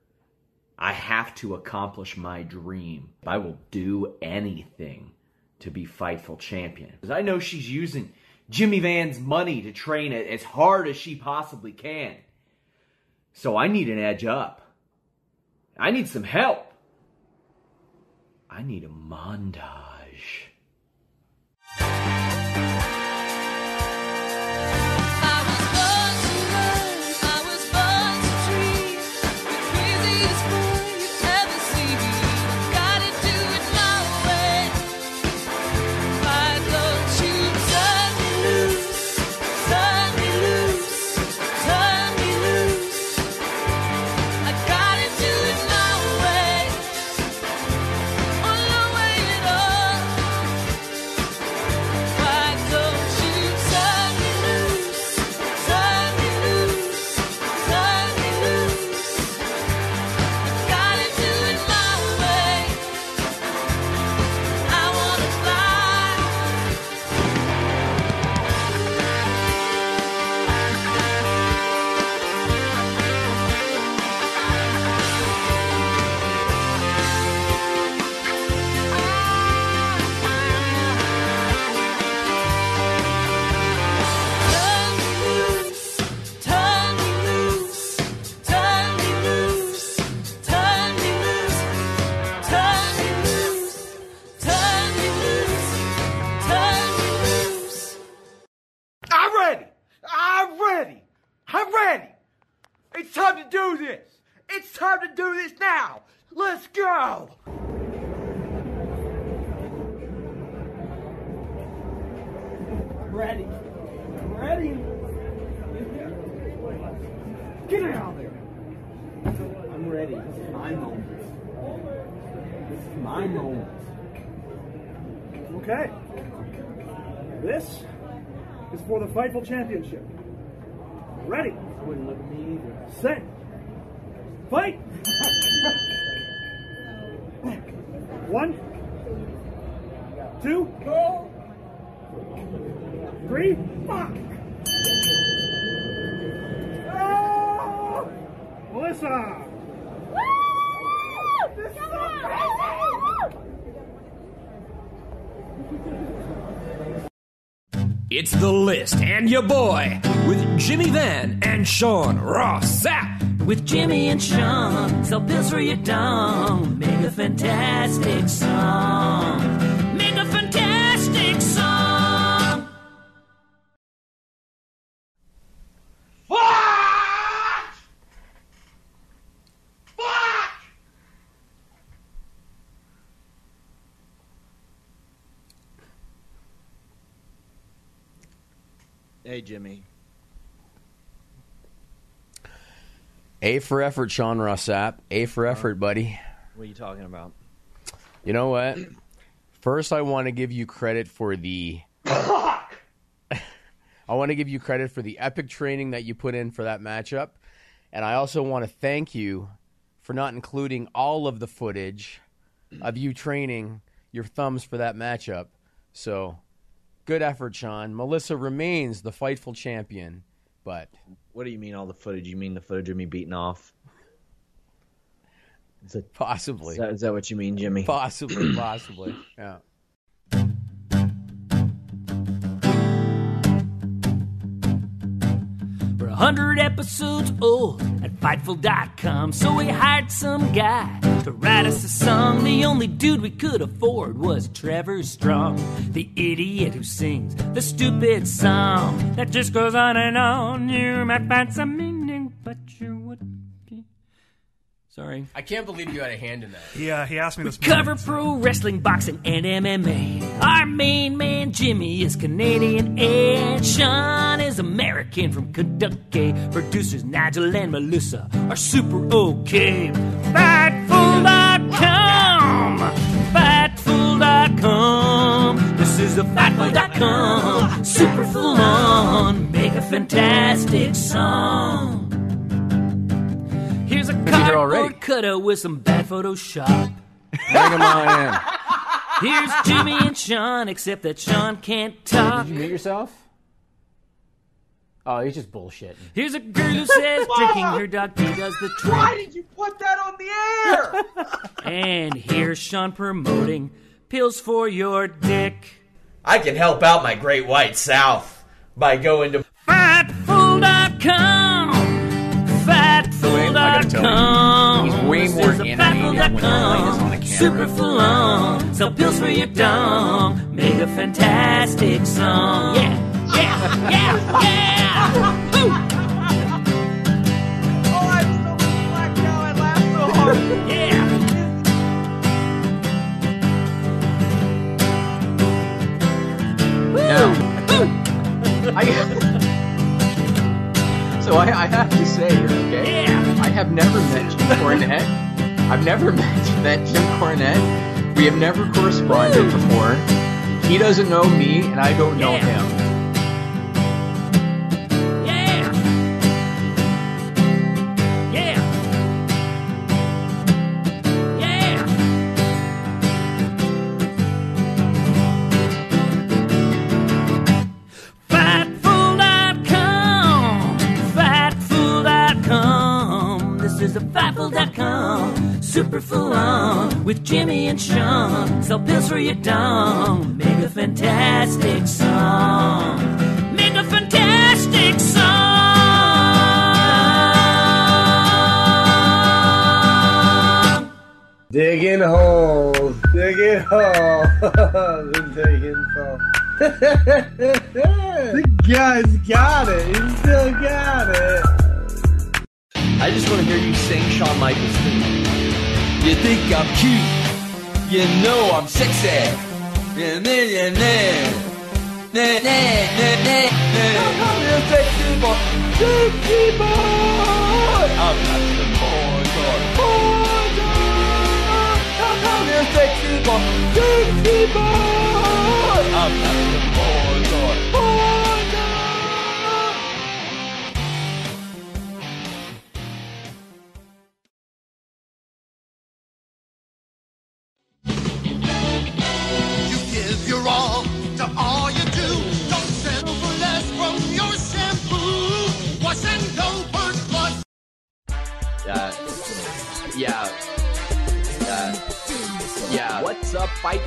I have to accomplish my dream. I will do anything to be Fightful Champion. Because I know she's using Jimmy Van's money to train it as hard as she possibly can. So I need an edge up. I need some help. I need a montage. Fightful Championship. Ready? Wouldn't look at me either. Set. Fight! 1, 2, 3, fuck! Oh! Melissa! Woo! This is so crazy! It's The List and Ya Boy with Jimmy Van and Sean Ross Sapp. With Jimmy and Sean, so pills for your dong. Make a fantastic song. Make a fantastic song. Fuck! Fuck! Hey, Jimmy. A for effort, Sean Ross Sapp. A for effort, buddy. What are you talking about? You know what? First, I want to give you credit for the... Fuck! I want to give you credit for the epic training that you put in for that matchup. And I also want to thank you for not including all of the footage of you training your thumbs for that matchup. So, good effort, Sean. Melissa remains the Fightful champion, but... What do you mean all the footage? You mean the footage of me beating off? Possibly. Is that what you mean, Jimmy? Possibly. Yeah. We're 100 episodes old at Fightful.com, so we hired some guy to write us a song. The only dude we could afford was Trevor Strong, the idiot who sings the stupid song that just goes on and on. You might find some meaning, but you wouldn't be. Sorry. I can't believe you had a hand in that. Yeah, he asked me this morning. Cover pro wrestling, boxing, and MMA. Our main man, Jimmy, is Canadian, and Sean is American from Kentucky. Producers Nigel and Melissa are super okay. Fightful.com. Fightful.com. This is the Fightful.com. Super full on. Make a fantastic song. Here's a cardboard cutout with some bad Photoshop. Bring them on in. Here's Jimmy and Sean, except that Sean can't talk. Did you mute yourself? Oh, he's just bullshitting. Here's a girl who says drinking her dog pee does the trick. Why did you put that on the air? And here's Sean promoting pills for your dick. I can help out my great white south by going to Fightful.com. Fightful.com. He's way more animated when Elaine is on a camera. Super full on. Sell pills for your dong. Make a fantastic song. Yeah. Yeah, yeah, yeah! Ooh. Oh, I'm so blacked out. I laughed so hard. Yeah. Woo. No. So I have to say, okay? Yeah. I have never met Jim Cornette. I've never met Jim Cornette. We have never corresponded before. He doesn't know me, and I don't know him. Fightful.com, super full on with Jimmy and Sean. Sell pills for your dong. Make a fantastic song. Make a fantastic song. Digging holes, digging holes, digging holes. The guy's got it. He still got it. I just want to hear you sing Shawn Michaels' theme. You think I'm cute, you know I'm sexy. Yeah, yeah, yeah, yeah, yeah. Sexy boy, sexy boy. I'm not the boy, boy, boy, boy. I'm not sexy boy, sexy boy. I'm not the boy, boy, boy.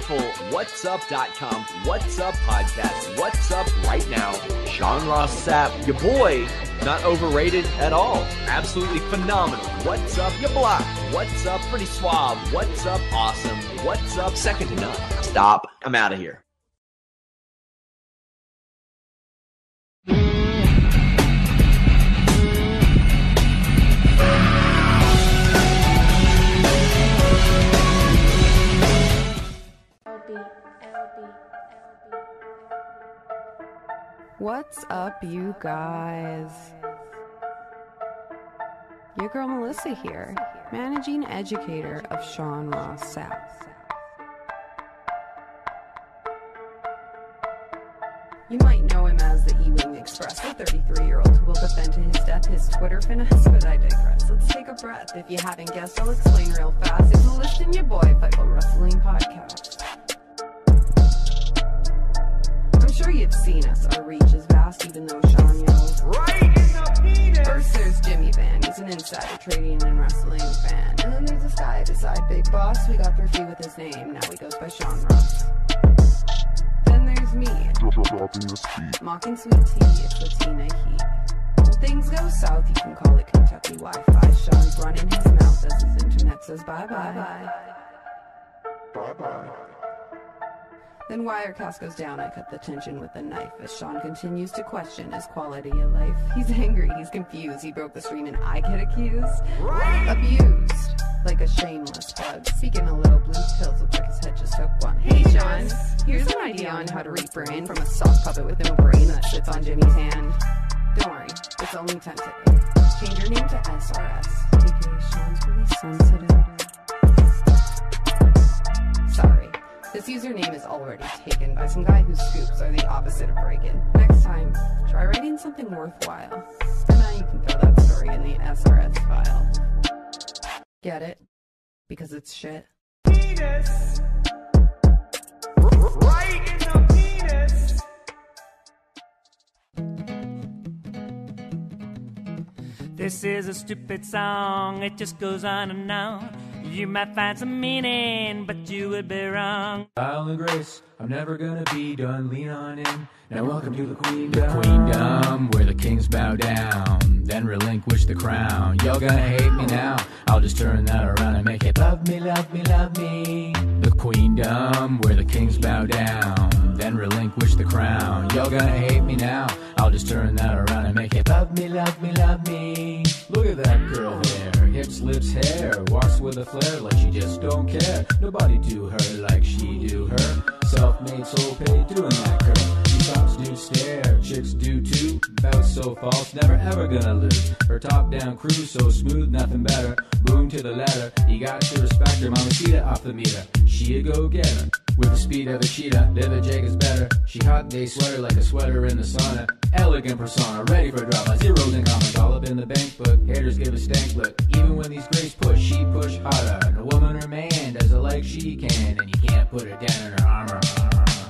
Fightful whatsup.com What's Up podcast. What's up right now? Sean Ross Sapp, your boy, not overrated at all. Absolutely phenomenal. What's up, your block? What's up, pretty suave? What's up, awesome? What's up, second to none? Stop. I'm out of here. What's up, you guys? Your girl Melissa here, managing educator of Sean Ross Sapp. You might know him as the Ewing Express, a 33-year-old who will defend to his death his Twitter finesse, but I digress. Let's take a breath. If you haven't guessed, I'll explain real fast. It's a Listen Ya Boy, Fightful Wrestling Podcast. Sure you've seen us, our reach is vast, even though Sean yells right in the penis. First there's Jimmy Van, he's an insider trading and wrestling fan. And then there's this guy beside Big Boss, we got thrifty with his name, now he goes by Sean Ross. Then there's me, mocking Sweet Tea, it's Latina Heat. When things go south, you can call it Kentucky Wi-Fi. Sean's running his mouth as his internet says bye-bye. Bye-bye. Then Wirecast goes down, I cut the tension with a knife as Sean continues to question his quality of life. He's angry, he's confused, he broke the stream and I get accused. Right. Abused, like a shameless plug, seeking a little blue pills, looks like his head just took one. Hey Sean, here's an idea on how to rebrand from a soft puppet with no brain that sits on Jimmy's hand. Don't worry, it's only tentative. Change your name to SRS, aka Sean's really sensitive. Sorry. This username is already taken by some guy whose scoops are the opposite of break-in. Next time, try writing something worthwhile. And now you can throw that story in the SRS file. Get it? Because it's shit. Penis! Right in the penis! This is a stupid song, it just goes on and on. You might find some meaning, but you would be wrong. I'll and grace, I'm never gonna be done. Lean on in. Now welcome to the queendom. Queendom, where the kings bow down, then relinquish the crown. Y'all gonna hate me now. I'll just turn that around and make it love me, love me, love me. The queendom, where the kings bow down, then relinquish the crown. Y'all gonna hate me now. I'll just turn that around and make it love me, love me, love me. Look at that girl there. Hips, lips, hair, walks with a flare like she just don't care. Nobody do her like she do her. Self-made, soul paid, doing that girl. She pops do stare, chicks do too. Bounce so false, never ever gonna lose. Her top-down crew so smooth, nothing better. Boom to the ladder, you got to respect her. Mama cheetah off the meter, she a go-getter. With the speed of a cheetah, little Jake is better. She hot, they sweater like a sweater in the sauna. Elegant persona, ready for drama, zeros in comments, all up in the bank book. Haters give a stank look. Even when these greats push, she push harder. And a woman or man does it like she can, and you can't put her down in her armor.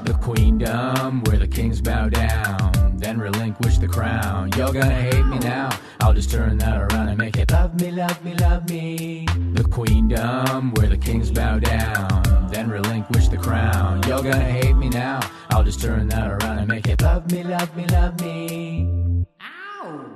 The queendom, where the kings bow down, then relinquish the crown. Y'all gonna hate me now. I'll just turn that around and make it love me, love me, love me. The queendom, where the kings bow down, then relinquish the crown. Y'all gonna hate me now. I'll just turn that around and make it love me, love me, love me. Ow!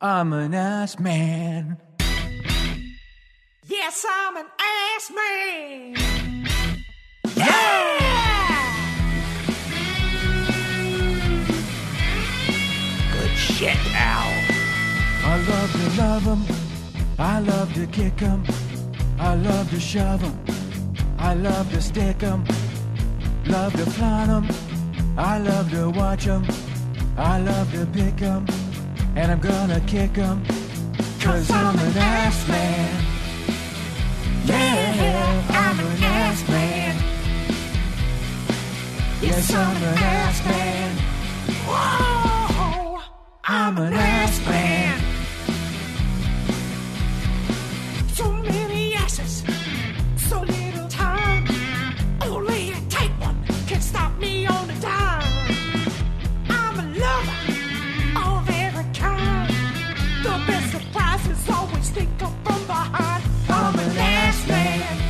I'm an ass man. Yes, I'm an ass man. Yeah! Good shit, Al. I love to love 'em. I love to kick 'em. I love to shove 'em. I love to stick 'em. Love to flaunt 'em. I love to watch 'em. I love to pick 'em. And I'm gonna kick 'em, cause I'm an ass man. Yeah, I'm an ass man. Yes, I'm an ass man. Whoa, I'm an ass man. So many asses, so little time. Only a tight one can stop me on a dime. I'm a lover of every kind. The best surprises always think of from behind. I'm an ass man.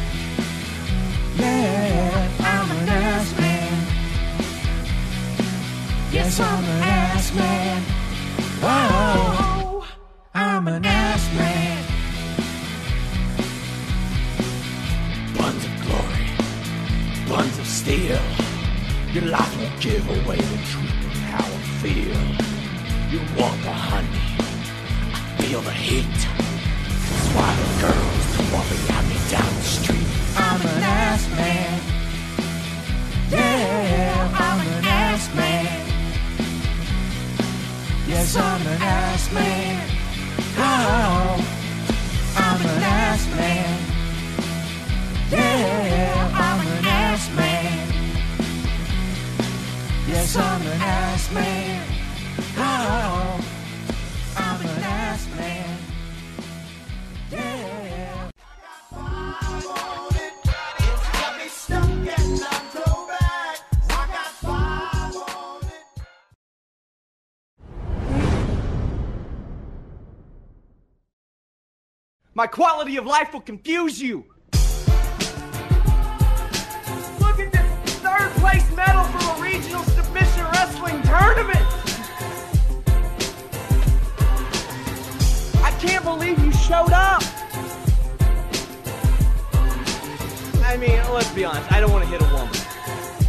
Yeah, I'm an ass man. Yes, I'm an ass man. Whoa, I'm an ass man. Buns of glory, buns of steel. Your life won't give away the truth of how I feel. You walk behind me, I feel the heat. That's why the girls come walking at me down the street. I'm an ass man. Yeah, I'm an ass man. Yes, I'm an ass man. Oh, I'm an ass man. Yeah, I'm an ass man. Yes, I'm an ass man. Oh, I'm an ass man. Yeah. I want it. It's got me stuck and I'm so bad. I got five on it. My quality of life will confuse you. Place medal for a regional submission wrestling tournament. I can't believe you showed up. I mean, let's be honest, I don't want to hit a woman.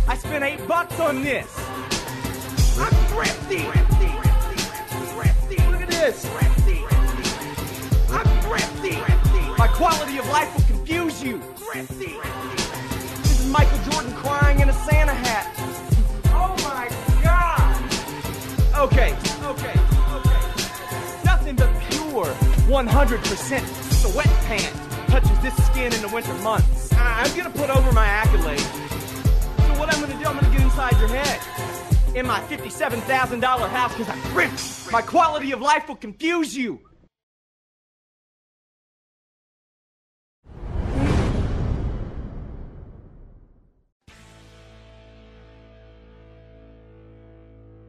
I spent $8 on this. I'm thrifty. Look at this. I'm thrifty. My quality of life will confuse you. Thrifty. Michael Jordan crying in a Santa hat. Oh my God! Okay. Nothing but pure 100% sweat pant touches this skin in the winter months. I'm gonna put over my accolades. So what I'm gonna do, I'm gonna get inside your head. In my $57,000 house, because I ripped. My quality of life will confuse you.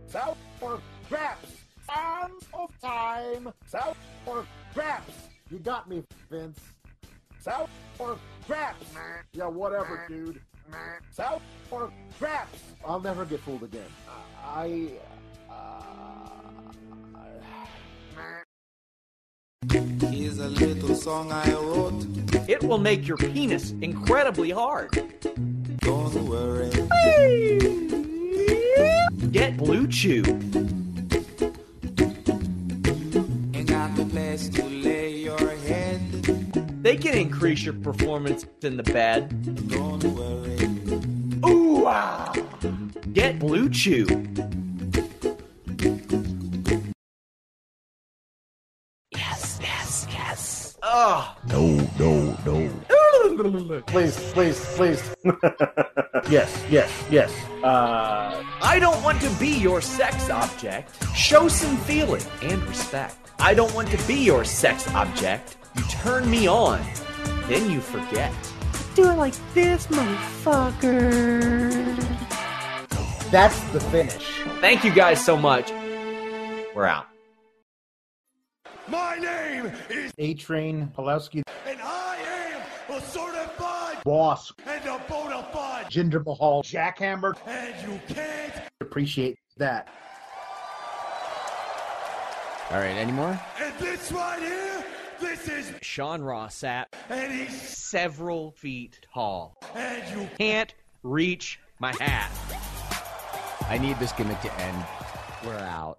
Sour Graps, out of time. Sour Graps, you got me, Vince. Sour Graps, yeah, whatever, dude. Sour Graps, I'll never get fooled again. Here's a little song I wrote. It will make your penis incredibly hard. Don't worry. Hey! Get Blue Chew. Ain't got the place to lay your head. They can increase your performance in the bed. Don't worry. Ooh, wow. Get Blue Chew. Yes. Oh. No. Please. Yes. I don't want to be your sex object. Show some feeling and respect. I don't want to be your sex object. You turn me on, then you forget. Do it like this, motherfucker. That's the finish. Thank you guys so much. We're out. My name is A-Train Pulaski. And I am a certified wasp. And a bona fide Jinder Mahal jackhammer. And you can't appreciate that. All right, any more? And this right here, this is Sean Ross Sapp. And he's several feet tall. And you can't reach my hat. I need this gimmick to end. We're out.